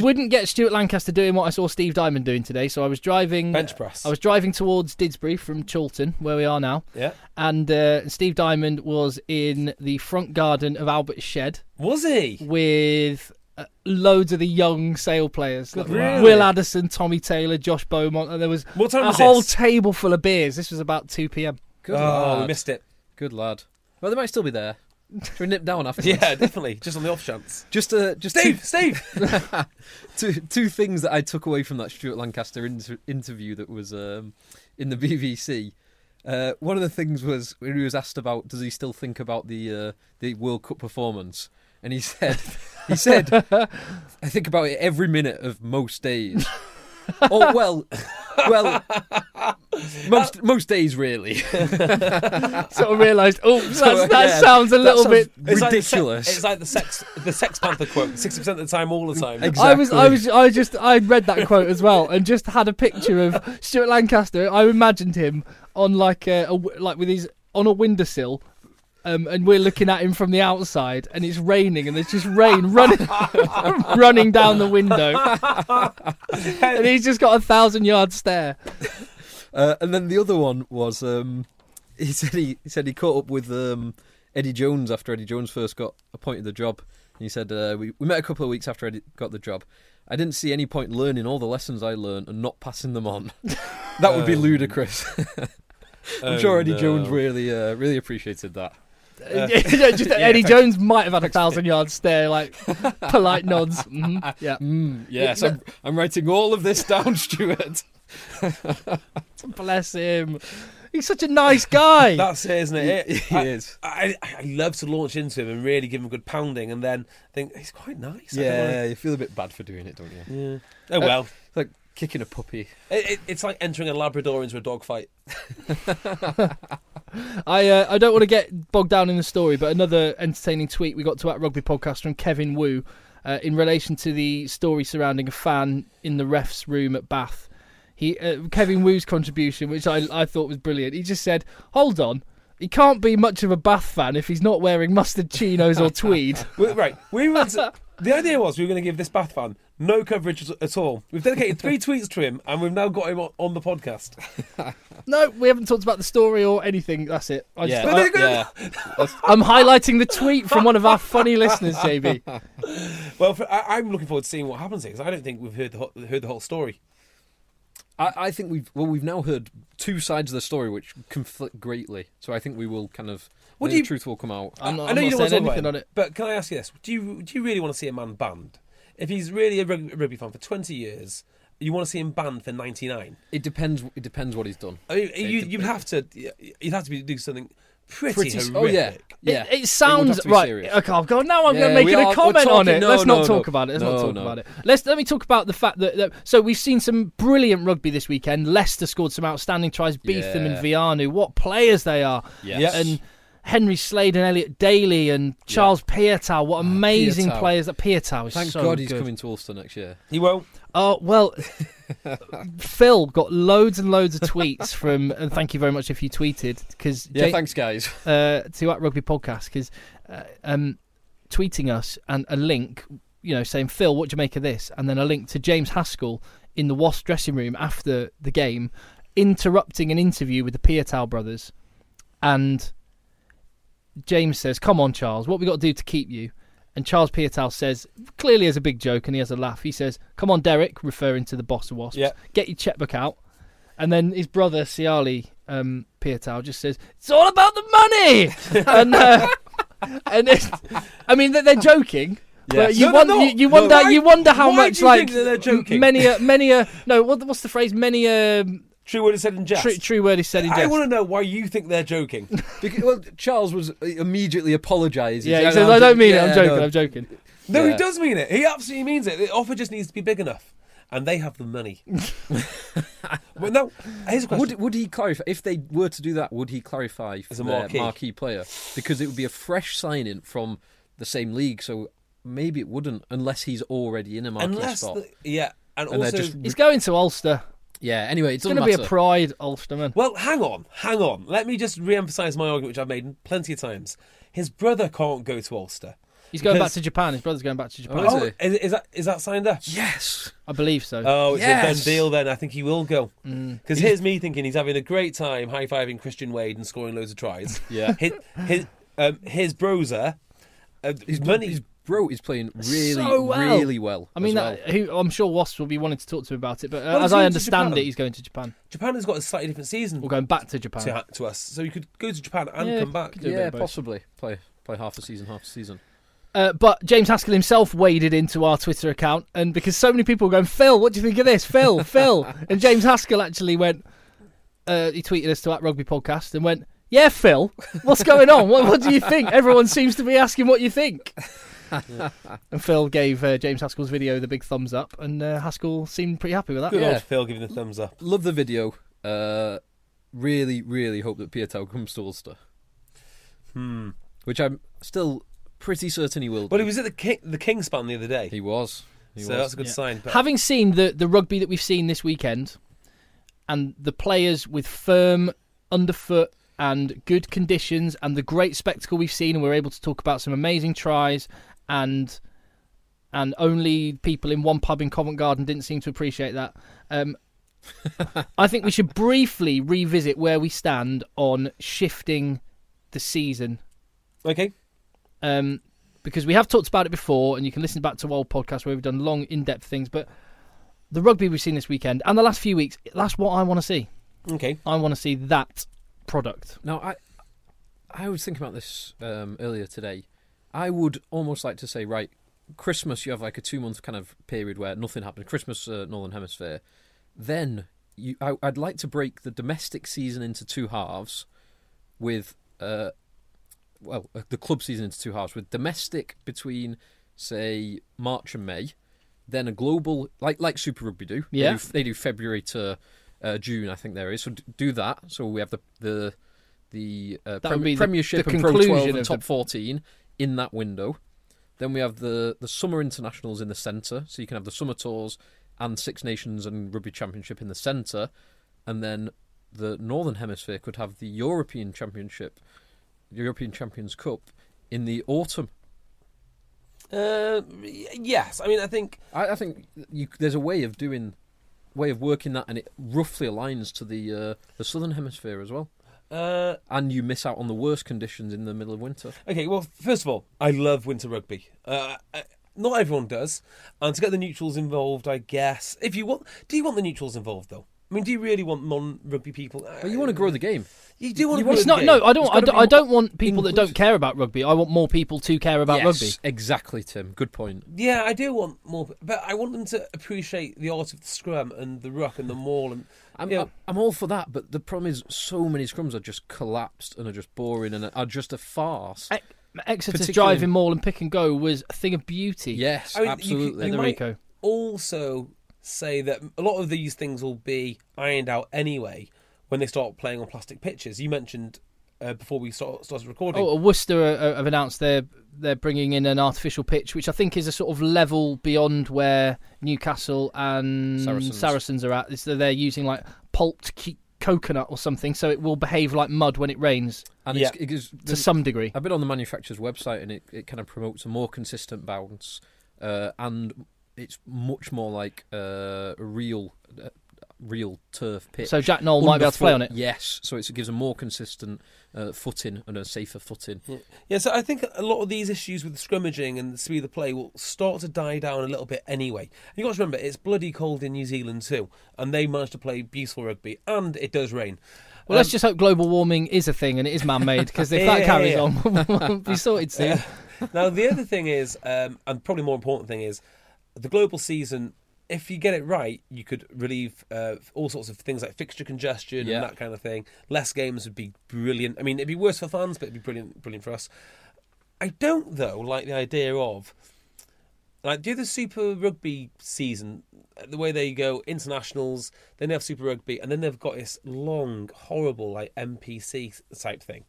wouldn't get Stuart Lancaster doing what I saw Steve Diamond doing today. So I was driving... Bench press. I was driving towards Didsbury from Chilton, where we are now. Yeah. And Steve Diamond was in the front garden of Albert's shed. Was he? With... loads of the young Sale players, like Will Addison, Tommy Taylor, Josh Beaumont, and there was a whole table full of beers. This was about 2 p.m. Good lad. We missed it. Good lad. Well, they might still be there. Should we nip down afterwards? Yeah, definitely. Just on the off chance. Steve! Two things that I took away from that Stuart Lancaster interview that was in the BBC. One of the things was when he was asked about, does he still think about the World Cup performance? And he said, I think about it every minute of most days. Oh, well, most days, really. Sort of realised, that sounds a little bit ridiculous. It's like the Sex Panther quote, 60% of the time, all the time. Exactly. I read that quote as well, and just had a picture of Stuart Lancaster. I imagined him on on a windowsill. And we're looking at him from the outside, and it's raining, and there's just rain running down the window, and he's just got 1,000-yard stare. And then the other one was he said he caught up with Eddie Jones after Eddie Jones first got appointed the job, and he said we met a couple of weeks after Eddie got the job. I didn't see any point learning all the lessons I learned and not passing them on. That would be ludicrous. I'm sure Eddie Jones really appreciated that. Eddie Jones might have had 1,000-yard stare, like polite nods. Mm, yeah. Mm, yes, I'm writing all of this down, Stuart. Bless him. He's such a nice guy. That's it, isn't it? He is. I love to launch into him and really give him a good pounding, and then think he's quite nice. Yeah, you feel a bit bad for doing it, don't you? Yeah. Oh well. It's like kicking a puppy. It's like entering a Labrador into a dogfight. I don't want to get bogged down in the story, but another entertaining tweet we got to @RugbyPodcast from Kevin Wu in relation to the story surrounding a fan in the ref's room at Bath. Kevin Wu's contribution, which I thought was brilliant. He just said, hold on, he can't be much of a Bath fan if he's not wearing mustard chinos or tweed. Right. The idea was we were going to give this Bath fan no coverage at all. We've dedicated 3 tweets to him, and we've now got him on the podcast. No, we haven't talked about the story or anything. That's it. I'm highlighting the tweet from one of our funny listeners, JB. Well, I'm looking forward to seeing what happens here, because I don't think we've heard the whole story. I think we've now heard two sides of the story which conflict greatly. So I think we will kind of the truth will come out. I know you don't want to talk anything on it, but can I ask you this? Do you really want to see a man banned if he's really a rugby fan for 20 years? You want to see him banned for 99? It depends what he's done. I mean, you'd have to do something pretty horrific. Oh yeah, yeah. It sounds right. Serious. Okay, I've gone. Now I'm going to make a comment on it. Let's not talk about it. Let me talk about the fact that so we've seen some brilliant rugby this weekend. Leicester scored some outstanding tries. Beetham and Vianu. What players they are! Yes. And Henry Slade and Elliot Daly and Charles Pietau. What amazing players that Pietau is. Thank God he's coming to Ulster next year. He won't. Well, Phil got loads and loads of tweets from, and thank you very much if you tweeted, because thanks guys to @rugbypodcast because tweeting us and a link, you know, saying Phil, what do you make of this, and then a link to James Haskell in the Wasps dressing room after the game interrupting an interview with the Pietau brothers, and James says, "Come on, Charles, what we got to do to keep you?" And Charles Pietau says, clearly as a big joke, and he has a laugh, he says, "Come on, Derek," referring to the boss of Wasps, "get your checkbook out." And then his brother, Siali Pietau, just says, "It's all about the money!" and it's, I mean, they're joking. Yes. You wonder how much, like, what's the phrase? True word is said in jest. True word is said in jest. I want to know why you think they're joking. Because, Charles was immediately apologising. Yeah, he says, "I don't mean it. I'm joking. I'm joking." No, he does mean it. He absolutely means it. The offer just needs to be big enough, and they have the money. Well, no, here's a question: Would he clarify if they were to do that? Would he clarify for as a marquee player? Because it would be a fresh sign-in from the same league, so maybe it wouldn't, unless he's already in a marquee spot. And also he's going to Ulster. Yeah, anyway, it's going to be a pride, Ulsterman. Well, hang on. Let me just re-emphasise my argument, which I've made plenty of times. His brother can't go to Ulster. He's going back to Japan. His brother's going back to Japan. Oh, is that signed up? Yes. I believe so. Oh, it's a done deal then. I think he will go. Because here's me thinking he's having a great time high-fiving Christian Wade and scoring loads of tries. Yeah. His broser... His bro is playing really well. I mean, I'm sure Wasps will be wanting to talk to him about it, but as I understand it, he's going to Japan. Japan has got a slightly different season. We're going back to Japan. To us. So you could go to Japan and come back. Yeah, possibly. Play half the season. But James Haskell himself waded into our Twitter account, and because so many people were going, "Phil, what do you think of this? Phil, Phil." And James Haskell actually went, he tweeted us to @rugbypodcast and went, "Yeah, Phil, what's going on? What do you think? Everyone seems to be asking what you think." And Phil gave James Haskell's video the big thumbs up, and Haskell seemed pretty happy with that. Good old Phil giving the thumbs up. Love the video. Really, really hope that Pietau comes to Ulster. Which I'm still pretty certain he will. But he was at the Kingspan the other day. He was. So that's a good sign. But... having seen the rugby that we've seen this weekend, and the players with firm underfoot and good conditions, and the great spectacle we've seen, and we're able to talk about some amazing tries. And only people in one pub in Covent Garden didn't seem to appreciate that. I think we should briefly revisit where we stand on shifting the season. Okay. Because we have talked about it before, and you can listen back to old podcasts where we've done long, in-depth things. But the rugby we've seen this weekend and the last few weeks, that's what I want to see. Okay. I want to see that product. Now, I was thinking about this earlier today. I would almost like to say, right, Christmas, you have like a 2-month kind of period where nothing happens. Christmas, Northern Hemisphere. Then I'd like to break the domestic season into two halves with, the club season into two halves, with domestic between, say, March and May, then a global, like Super Rugby do. Yeah. They do February to June, I think there is. So do that. So we have the Premiership and Pro 12 and Top 14. In that window. Then we have the summer internationals in the centre, so you can have the summer tours and Six Nations and Rugby Championship in the centre, and then the Northern Hemisphere could have the European Championship, European Champions Cup, in the autumn. Yes, I mean, I think there's a way of working that, and it roughly aligns to the Southern Hemisphere as well. And you miss out on the worst conditions in the middle of winter. Okay, well, first of all, I love winter rugby. Not everyone does. And to get the neutrals involved, I guess. Do you want the neutrals involved, though? I mean, do you really want non-rugby people? But you want to grow the game. You do want to grow the game. No, I don't want people that don't care about rugby. I want more people to care about rugby. Exactly, Tim. Good point. Yeah, I do want more, but I want them to appreciate the art of the scrum and the ruck and the maul. And I'm all for that, but the problem is so many scrums are just collapsed and are just boring and are just a farce. Exeter's driving maul and pick and go was a thing of beauty. Yes, I mean, absolutely. You might also say that a lot of these things will be ironed out anyway when they start playing on plastic pitches. You mentioned before we started recording. Oh, Worcester have announced they're bringing in an artificial pitch, which I think is a sort of level beyond where Newcastle and Saracens are at. So they're using like pulped coconut or something, so it will behave like mud when it rains. And it's to some degree. I've been on the manufacturer's website, and it kind of promotes a more consistent bounce and it's much more like real turf pitch. So Jack Noel might be able to play on it. Yes, so it gives a more consistent footing and a safer footing. Yeah, so I think a lot of these issues with the scrummaging and the speed of the play will start to die down a little bit anyway. And you've got to remember, it's bloody cold in New Zealand too, and they managed to play beautiful rugby, and it does rain. Well, let's just hope global warming is a thing and it is man-made, because if that carries on, we'll be sorted soon. Now, the other thing is, and probably more important thing is, the global season, if you get it right, you could relieve all sorts of things like fixture congestion and that kind of thing. Less games would be brilliant. I mean, it'd be worse for fans, but it'd be brilliant for us. I don't, though, like the idea of... Like, do the Super Rugby season, the way they go, internationals, then they have Super Rugby, and then they've got this long, horrible, like, MPC type thing.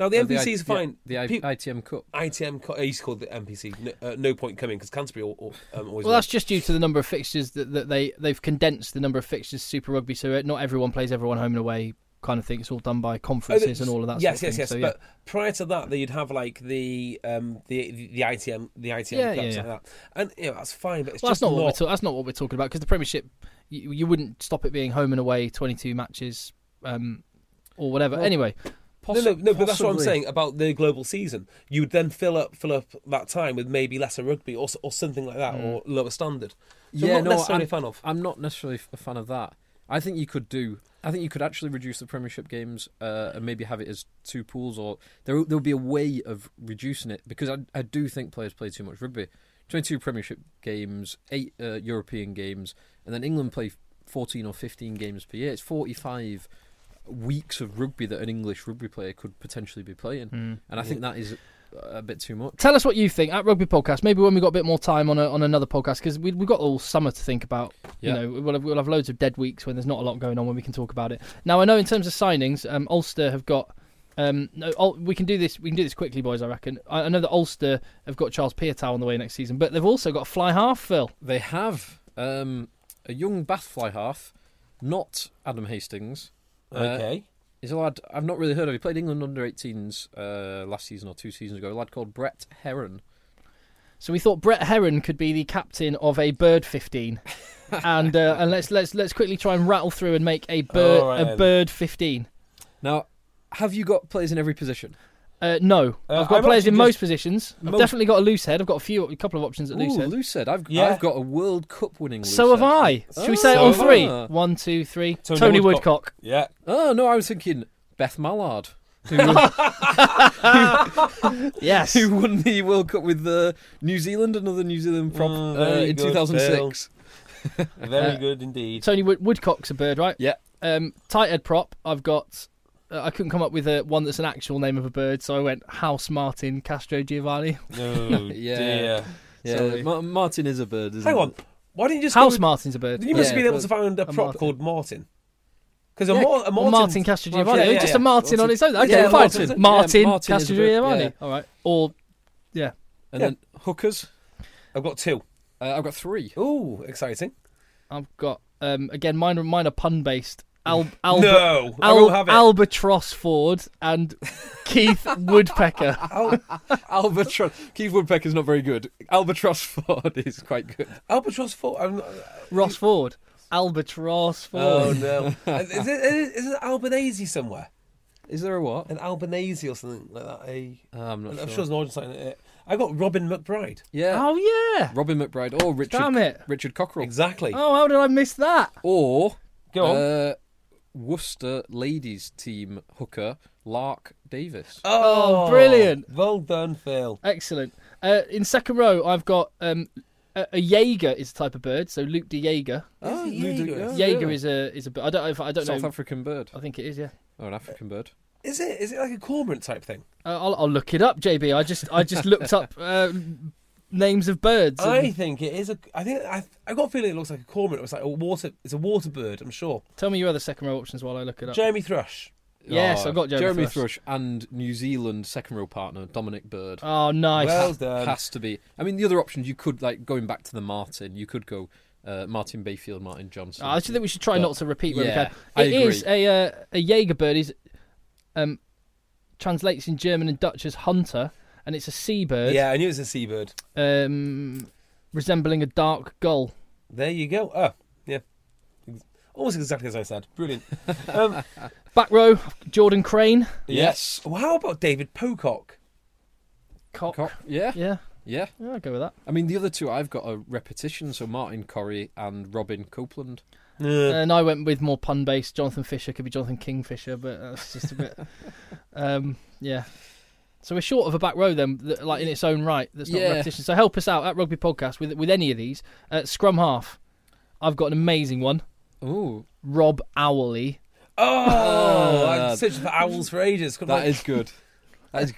Now, the MPC is fine. ITM Cup. ITM Cup. I used to call it the MPC. No point coming, because Canterbury always... Well, that's just due to the number of fixtures that they've condensed the number of fixtures Super Rugby, so not everyone plays everyone home and away kind of thing. It's all done by conferences and all of that sort of thing. Yes. So, But prior to that, you'd have, like, the ITM Cups like that. And, that's fine, but it's just not... That's not what we're talking about, because the Premiership, you wouldn't stop it being home and away, 22 matches, or whatever. Well, anyway... No, but that's what I'm saying about the global season. You would then fill up that time with maybe lesser rugby or something like that, or lower standard. So I'm not necessarily a fan of. I'm not necessarily a fan of that. I think you could actually reduce the Premiership games and maybe have it as two pools, or there'll be a way of reducing it, because I do think players play too much rugby. 22 Premiership games, 8 European games, and then England play 14 or 15 games per year. It's 45 weeks of rugby that an English rugby player could potentially be playing, and I think that is a bit too much. Tell us what you think at Rugby Podcast. Maybe when we got a bit more time on another podcast, because we've got all summer to think about. You know, we'll have loads of dead weeks when there's not a lot going on when we can talk about it. Now, I know in terms of signings, Ulster have got. We can do this. We can do this quickly, boys. I reckon. I know that Ulster have got Charles Piatow on the way next season, but they've also got a fly half. Phil, they have a young Bath fly half, not Adam Hastings. Okay. He's a lad I've not really heard of. He played England under-18s last season or two seasons ago. A lad called Brett Heron. So we thought Brett Heron could be the captain of a Bird 15, and let's quickly try and rattle through and make a Bird 15. Now, have you got players in every position? No, I've got players in most positions. I've definitely got a loose head. I've got a couple of options at loose head. Loose head. I've got a World Cup winning loose head. So have I. Should we say it on three? 1, 2, 3. Tony Woodcock. Yeah. Oh, no, I was thinking Beth Mallard. Who won the World Cup with New Zealand, another New Zealand prop in 2006. Very good indeed. Tony Woodcock's a bird, right? Yeah. Tight head prop, I've got... I couldn't come up with one that's an actual name of a bird, so I went House Martin Castro Giovanni. Oh, dear. Yeah. Martin is a bird, isn't it? Hang on. Why didn't you just House Martin's a bird. You must have been able to find a prop called Martin. Because a Martin Castro Giovanni. Yeah, just a Martin on its own. Okay, fine. Martin Castro Giovanni. Yeah. All right. Or, yeah. And then hookers. I've got 2. I've got 3. Ooh, exciting. I've got, again, mine are pun-based. Albatross Ford and Keith Woodpecker. Albatross. Keith Woodpecker's not very good. Albatross Ford is quite good. Albatross Ford. Ross Ford. Albatross Ford. Oh no! Is it Albanese somewhere? Is there a what? An Albanese or something like that? I'm not sure. I'm sure it's an origin site. I got Robin McBride. Yeah. Oh yeah. Robin McBride or Richard. Damn it. Richard Cockrell. Exactly. Oh, how did I miss that? Or. Go on. Worcester ladies team hooker Lark Davis. Oh, brilliant. Well done, Phil. Excellent. In second row, I've got a Jaeger is the type of bird. So Luke de Jaeger. Oh, Jaeger. Jaeger is a bird. I don't know. South African bird. I think it is. Yeah. Oh, an African bird. Is it? Is it like a cormorant type thing? I'll look it up, JB. I just looked up names of birds. I think it is a. I think I got a feeling it looks like a cormorant. It was like a water. It's a water bird. I'm sure. Tell me your other second row options while I look it up. Jeremy Thrush. Yes, I've got Jeremy Thrush and New Zealand second row partner Dominic Bird. Oh, nice. Well done. Has to be. I mean, the other options you could like going back to the Martin. You could go. Martin Bayfield, Martin Johnson. I actually think we should try not to repeat where we can. It is a Jaeger bird. Is translates in German and Dutch as hunter, and it's a seabird. Yeah, I knew it was a seabird. Resembling a dark gull. There you go. Oh, yeah. Almost exactly as I said. Brilliant. Back row, Jordan Crane. Yes. Well, how about David Pocock? Cock. Yeah. Yeah. Yeah. Yeah, I'll go with that. I mean, the other two I've got a repetition, so Martin Corrie and Robin Copeland. And I went with more pun-based. Jonathan Fisher could be Jonathan Kingfisher, but that's just a bit... yeah. So we're short of a back row then, like in its own right. That's not repetition. So help us out at Rugby Podcast with any of these. Scrum half. I've got an amazing one. Ooh. Rob Owley. Oh! I've searched for owls for ages. That is good.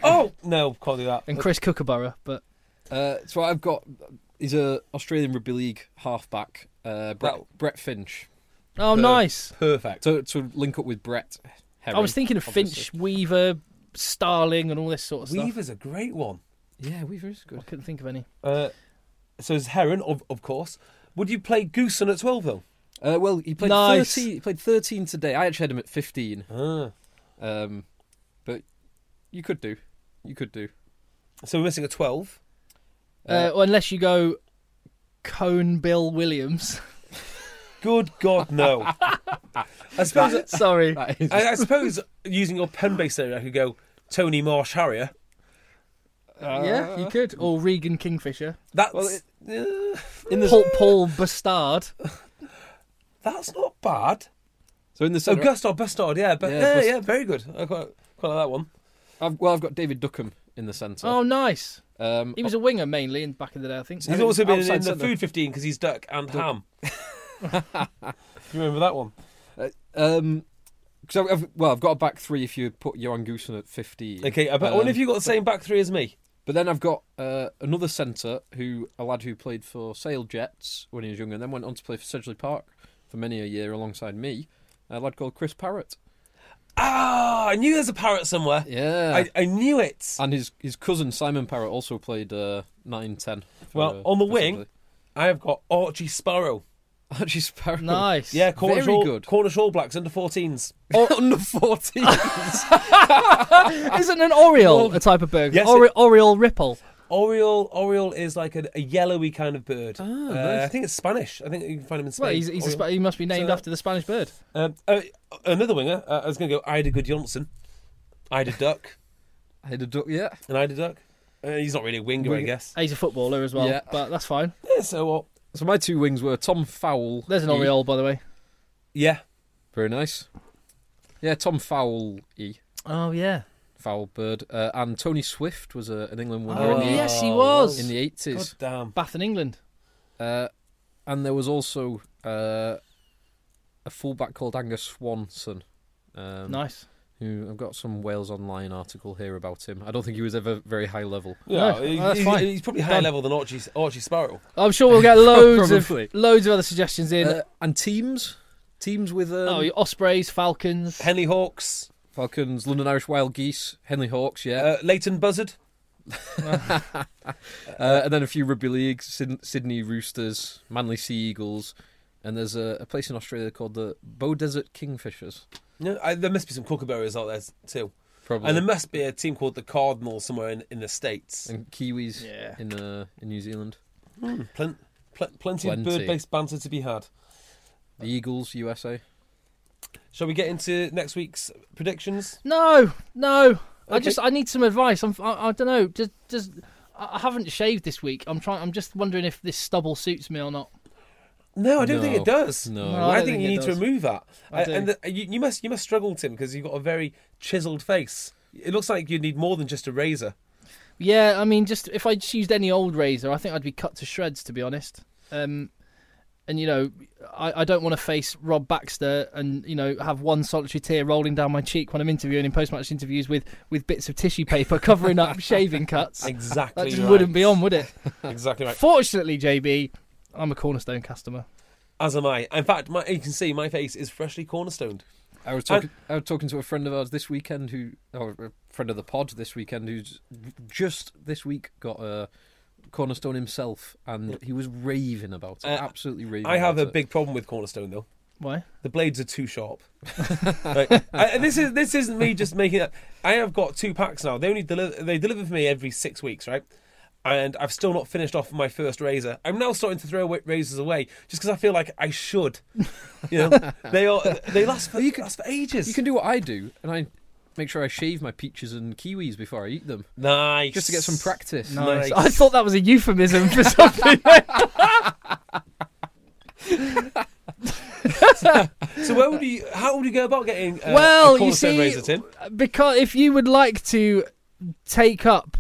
Oh! No, can't do that. And Chris Kookaburra, but... so I've got is a Australian Rugby League halfback, Brett Finch. Oh, nice, perfect. To link up with Brett Herring, I was thinking of obviously. Finch, Weaver, Starling, and all this sort of stuff. Weaver's a great one. Yeah, Weaver is good. I couldn't think of any. So it's Herring, of course. Would you play Goosen at 12 though? Well, he played 13. He played 13 today. I actually had him at 15. But you could do. So we're missing a 12. Well, unless you go Cone Bill Williams. Good God, no. I suppose using your pen-based area, I could go Tony Marsh Harrier. Yeah, you could. Or Regan Kingfisher. That's... Well, Paul Bastard. That's not bad. So in the center... Oh, Gustav Bastard, yeah. Yeah, very good. I quite like that one. I've got David Duckham in the centre. Oh, nice. He was a winger mainly in back in the day, I think. He's also been in the Food 15 because he's duck and ham. Do you remember that one? I've got a back three if you put Johan Goosen at 15. Okay, I wonder if you got the same back three as me. But then I've got another centre, a lad who played for Sale Jets when he was younger and then went on to play for Sedgley Park for many a year alongside me, a lad called Chris Parrott. Ah, I knew there's a Parrot somewhere. Yeah. I knew it. And his cousin, Simon Parrott, also played 9-10. Well, on the wing, I have got Archie Sparrow. Archie Sparrow. Nice. Yeah, Cornish All Blacks, under 14s. Under 14s? Isn't an oriole a type of bird? Yes, oriole ripple. Oriole is like a yellowy kind of bird. Oh, nice. I think it's Spanish. I think you can find him in Spain. Well, he must be named after the Spanish bird. Another winger, I was going to go Ida Good Johnson. Ida Duck. Ida Duck, yeah. And Ida Duck. He's not really a winger, I guess. He's a footballer as well, but that's fine. Yeah, so what? So my two wings were Tom Fowle. There's an oriole, by the way. Yeah. Very nice. Yeah, Tom Fowle. Oh, yeah. Foul bird. And Tony Swift was an England winner. Yes, he was. In the 80s. God damn. Bath in England. And there was also a fullback called Angus Swanson. Nice. Who, I've got some Wales Online article here about him. I don't think he was ever very high level. Yeah, no, he's probably higher level than Archie Sparrow. I'm sure we'll get loads of other suggestions in. And teams. Teams with... Ospreys, Falcons. Henley Hawks. Falcons, London Irish Wild Geese, Henley Hawks, yeah. Leighton Buzzard. And then a few rugby leagues, Sydney Roosters, Manly Sea Eagles, and there's a place in Australia called the Beaudesert Kingfishers. No, there must be some kookaburras out there too. Probably. And there must be a team called the Cardinals somewhere in the States. And Kiwis in New Zealand. Plenty of bird-based banter to be had. The Eagles, USA. Shall we get into next week's predictions? No. Okay. I need some advice. I don't know. Just I haven't shaved this week. I'm just wondering if this stubble suits me or not. No, I don't think it does. No, well, I think you need to remove that. And you must struggle, Tim, because you've got a very chiselled face. It looks like you need more than just a razor. Yeah, I mean, just if I just used any old razor, I think I'd be cut to shreds, to be honest. And you know, I don't want to face Rob Baxter and, you know, have one solitary tear rolling down my cheek when I'm interviewing in post-match interviews with bits of tissue paper covering up shaving cuts. Exactly, that just wouldn't be on, would it? Exactly right. Fortunately, JB, I'm a Cornerstone customer. As am I. In fact, you can see my face is freshly Cornerstoned. I was talking to a friend of ours this weekend a friend of the pod this weekend, who's just this week got a Cornerstone himself, and he was raving about it. Absolutely raving. I have big problem with Cornerstone, though. Why? The blades are too sharp. This isn't me just making that. I have got two packs now. They deliver for me every 6 weeks, right? And I've still not finished off my first razor. I'm now starting to throw razors away just because I feel like I should. You know, they last for ages. You can do what I do, and I make sure I shave my peaches and kiwis before I eat them. Nice, just to get some practice. Nice. I thought that was a euphemism for something. So how would you go about getting a Cornerstone razor, Tim? Because if you would like to take up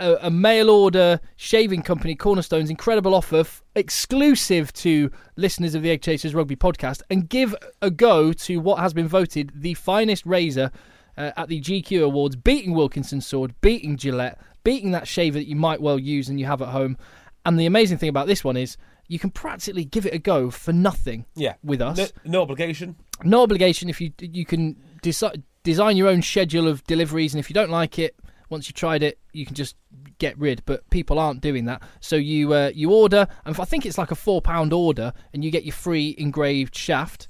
a mail order shaving company, Cornerstone's incredible offer, exclusive to listeners of the Egg Chasers Rugby Podcast, and give a go to what has been voted the finest razor at the GQ Awards, beating Wilkinson Sword, beating Gillette, beating that shaver that you might well use and you have at home. And the amazing thing about this one is you can practically give it a go for nothing with us. No obligation. No obligation. If you can design your own schedule of deliveries, and if you don't like it, once you've tried it, you can just get rid. But people aren't doing that. So you order, and I think it's like a £4 order, and you get your free engraved shaft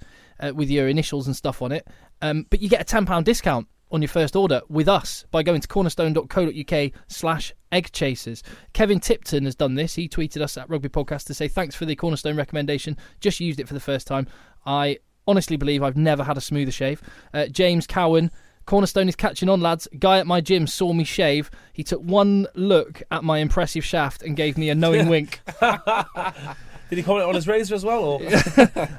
with your initials and stuff on it. But you get a £10 discount on your first order with us by going to cornerstone.co.uk/eggchasers. Kevin Tipton has done this. He tweeted us at Rugby Podcast to say, thanks for the Cornerstone recommendation. Just used it for the first time. I honestly believe I've never had a smoother shave. James Cowan, Cornerstone is catching on, lads. Guy at my gym saw me shave. He took one look at my impressive shaft and gave me a knowing wink. Did he comment on his razor as well? Or?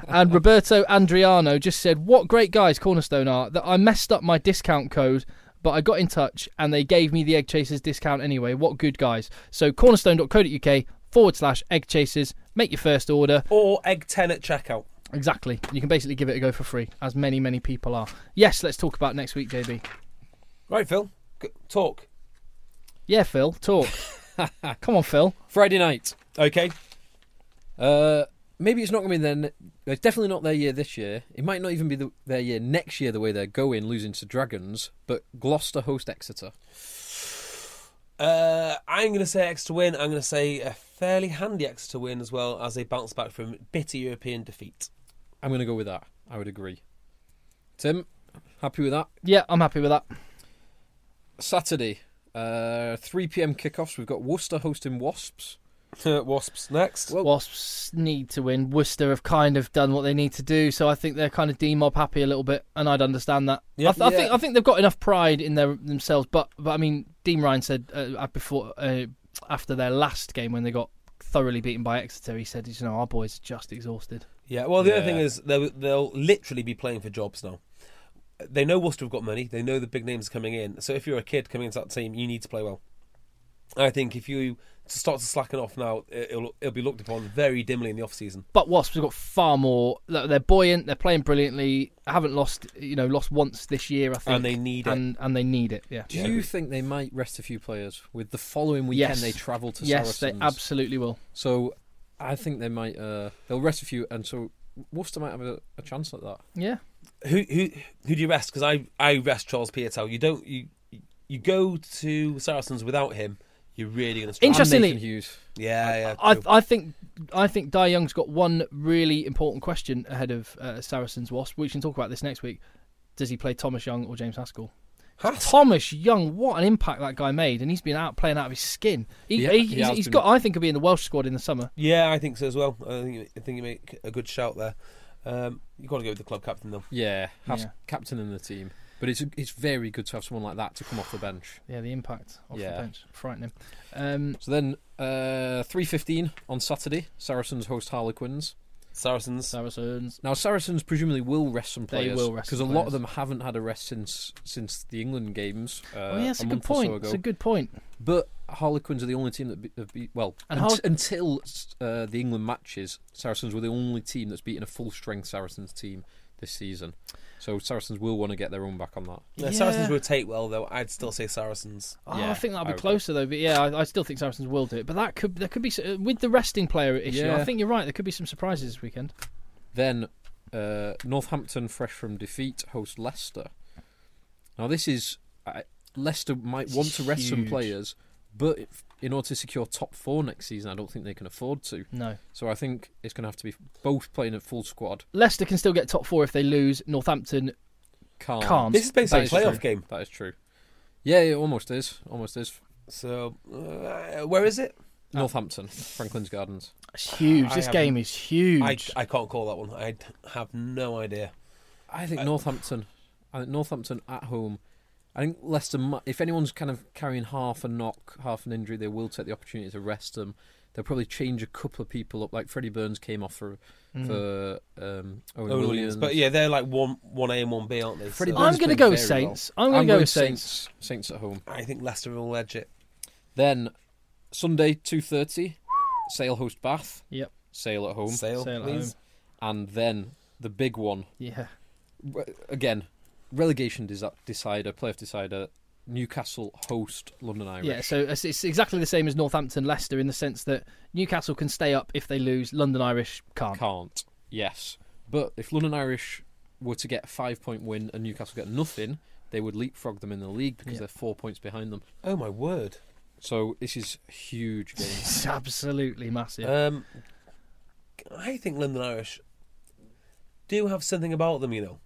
And Roberto Andriano just said, what great guys Cornerstone are, that I messed up my discount code, but I got in touch and they gave me the Egg Chasers discount anyway. What good guys. So cornerstone.co.uk/Egg Chasers. Make your first order. Or Egg 10 at checkout. Exactly. You can basically give it a go for free, as many, many people are. Yes, let's talk about next week, JB. Right, Phil. Talk. Yeah, Phil. Talk. Come on, Phil. Friday night. Okay. Maybe it's not going to be then. It's definitely not their year this year. It might not even be their year next year, the way they're going, losing to Dragons. But Gloucester host Exeter. I'm going to say Exeter win. I'm going to say a fairly handy Exeter win as well, as they bounce back from bitter European defeat. I'm going to go with that. I would agree. Tim, happy with that? Yeah, I'm happy with that. Saturday, 3 p.m. kickoffs. We've got Worcester hosting Wasps. Wasps next. Well, Wasps need to win. Worcester have kind of done what they need to do, so I think they're kind of demob happy a little bit, and I'd understand that. Yep. I think they've got enough pride in themselves. But I mean, Dean Ryan said after their last game when they got thoroughly beaten by Exeter, he said, "You know, our boys are just exhausted." Yeah. Well, the other thing is they'll literally be playing for jobs now. They know Worcester have got money. They know the big names are coming in. So if you're a kid coming into that team, you need to play well. I think if you start to slacken off now, it'll be looked upon very dimly in the off season. But Wasps have got far more. They're buoyant. They're playing brilliantly. Haven't lost once this year, I think. And they need it. And they need it. Yeah. Do you think they might rest a few players with the following weekend? Yes. They travel to Saracens. Yes, they absolutely will. So I think they might. They'll rest a few, and so Worcester might have a chance at that. Yeah. Who do you rest? Because I rest Charles Piatow. You don't. You go to Saracens without him. You're really going to struggle. Interestingly, Hughes. Yeah, I think Dai Young's got one really important question ahead of Saracens Wasp. We can talk about this next week. Does he play Thomas Young or James Haskell? Thomas Young, what an impact that guy made, and he's been out playing out of his skin. He's got. I think he'll be in the Welsh squad in the summer. Yeah, I think so as well. I think you make a good shout there. You've got to go with the club captain though. Yeah, captain in the team. But it's very good to have someone like that to come off the bench. Yeah, the impact off the bench. Frightening. So then 3:15 on Saturday, Saracens host Harlequins. Saracens. Now, Saracens presumably will rest some players. They will rest because a lot of them haven't had a rest since the England games. That's a good point. It's a good point. But Harlequins are the only team that have beat. Well, until the England matches, Saracens were the only team that's beaten a full-strength Saracens team this season. So Saracens will want to get their own back on that. Yeah. Saracens will take well, though. I'd still say Saracens. I think that'll be closer, though. But yeah, I still think Saracens will do it. But there could be with the resting player issue. Yeah. I think you're right. There could be some surprises this weekend. Then Northampton, fresh from defeat, host Leicester. Now this is Leicester might want to rest some players, but in order to secure top four next season, I don't think they can afford to. No. So I think it's going to have to be both playing a full squad. Leicester can still get top four if they lose. Northampton can't. This is basically a playoff game. That is true. Yeah, it almost is. So, where is it? Northampton, Franklin's Gardens. It's huge. This game is huge. I can't call that one. I have no idea. I think Northampton at home. I think Leicester, if anyone's kind of carrying half a knock, half an injury, they will take the opportunity to rest them. They'll probably change a couple of people up. Like Freddie Burns came off for Owen Williams. But yeah, they're like 1A and 1B, aren't they? I'm going to go with Saints. Saints at home. I think Leicester will edge it. Then Sunday 2:30, Sale host Bath. Yep. Sale at home. Sale please. At home. And then the big one. Yeah. Again. Relegation decider, playoff decider, Newcastle host London Irish. Yeah, so it's exactly the same as Northampton Leicester in the sense that Newcastle can stay up if they lose, London Irish can't. Yes. But if London Irish were to get a 5-point win and Newcastle get nothing, they would leapfrog them in the league because they're 4 points behind them. Oh, my word. So this is huge game. It's absolutely massive. I think London Irish do have something about them, you know.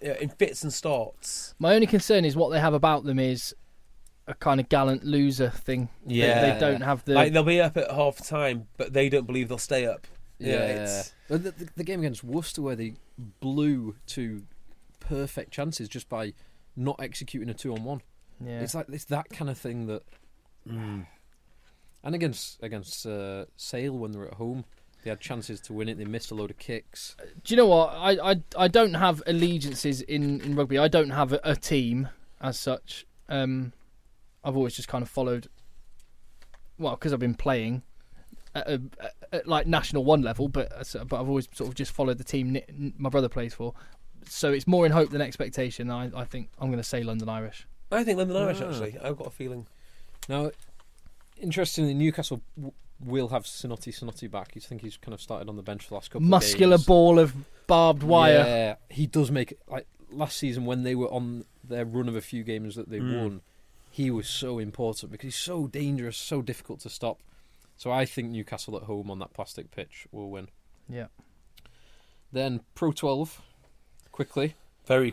In fits and starts. My only concern is what they have about them is a kind of gallant loser thing. Yeah, they don't have the. Like they'll be up at half time, but they don't believe they'll stay up. Yeah. The game against Worcester, where they blew two perfect chances just by not executing a 2-on-1. Yeah, it's that kind of thing that. And against Sale when they're at home. They had chances to win it. They missed a load of kicks. Do you know what? I don't have allegiances in rugby. I don't have a team as such. I've always just kind of followed. Well, because I've been playing at like National 1 level, but I've always sort of just followed the team my brother plays for. So it's more in hope than expectation. I think I'm going to say London Irish. I think London Irish actually. I've got a feeling. Now, interestingly, Newcastle. Will have Sinotti back. You think he's kind of started on the bench for the last couple of games. Muscular ball of barbed wire. Yeah, he does make it. Like last season when they were on their run of a few games that they won, he was so important because he's so dangerous, so difficult to stop. So I think Newcastle at home on that plastic pitch will win. Yeah. Then Pro 12, quickly. Very.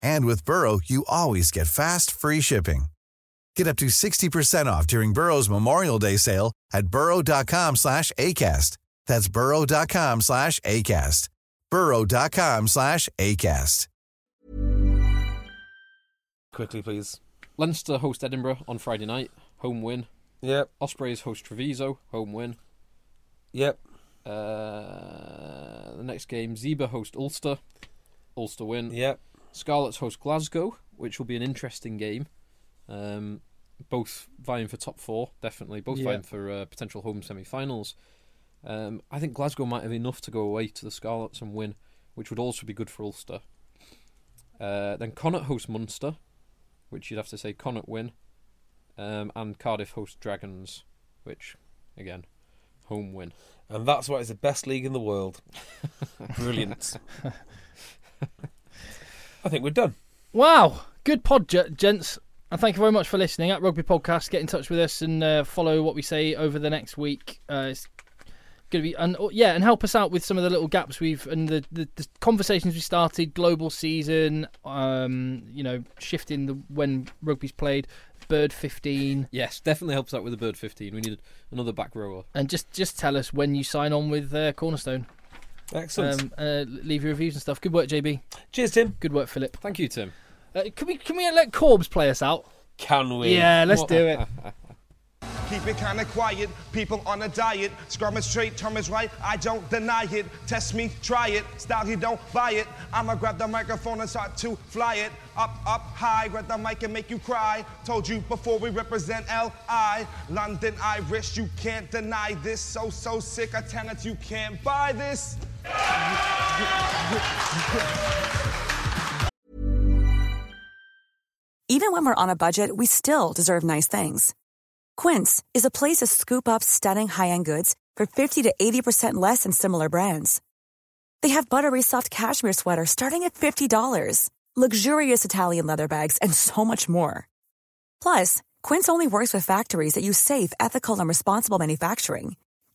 And with Burrow, you always get fast, free shipping. Get up to 60% off during Burrow's Memorial Day sale at burrow.com/ACAST. That's burrow.com/ACAST. burrow.com/ACAST. Quickly, please. Leinster host Edinburgh on Friday night. Home win. Yep. Ospreys host Treviso. Home win. Yep. The next game, Zebra host Ulster. Ulster win. Yep. Scarlets host Glasgow, which will be an interesting game. Both vying for top four, definitely. Both vying for potential home semi-finals. I think Glasgow might have enough to go away to the Scarlets and win, which would also be good for Ulster. Then Connacht host Munster, which you'd have to say Connacht win. And Cardiff host Dragons, which again. Home win. And that's why it's the best league in the world. Brilliant. I think we're done. Wow. Good pod, gents. And thank you very much for listening. At Rugby Podcast, get in touch with us and follow what we say over the next week. It's going to be... And help us out with some of the little gaps we've... And the conversations we started, global season, shifting when rugby's played... Bird 15. Yes, definitely helps out with the Bird 15. We needed another back rower. And just tell us when you sign on with Cornerstone. Excellent. Leave your reviews and stuff. Good work, JB. Cheers, Tim. Good work, Philip. Thank you, Tim. Can we let Corbs play us out? Can we? Yeah, do it. Keep it kind of quiet. People on a diet. Scrum is straight, Tom is right. I don't deny it. Test me, try it. Style, you don't buy it. I'ma grab the microphone and start to fly it. Up high, grab the mic and make you cry. Told you before we represent L.I. London Irish, you can't deny this. So sick, a talent, you can't buy this. Even when we're on a budget, we still deserve nice things. Quince is a place to scoop up stunning high-end goods for 50 to 80% less than similar brands. They have buttery soft cashmere sweaters starting at $50, luxurious Italian leather bags, and so much more. Plus, Quince only works with factories that use safe, ethical, and responsible manufacturing.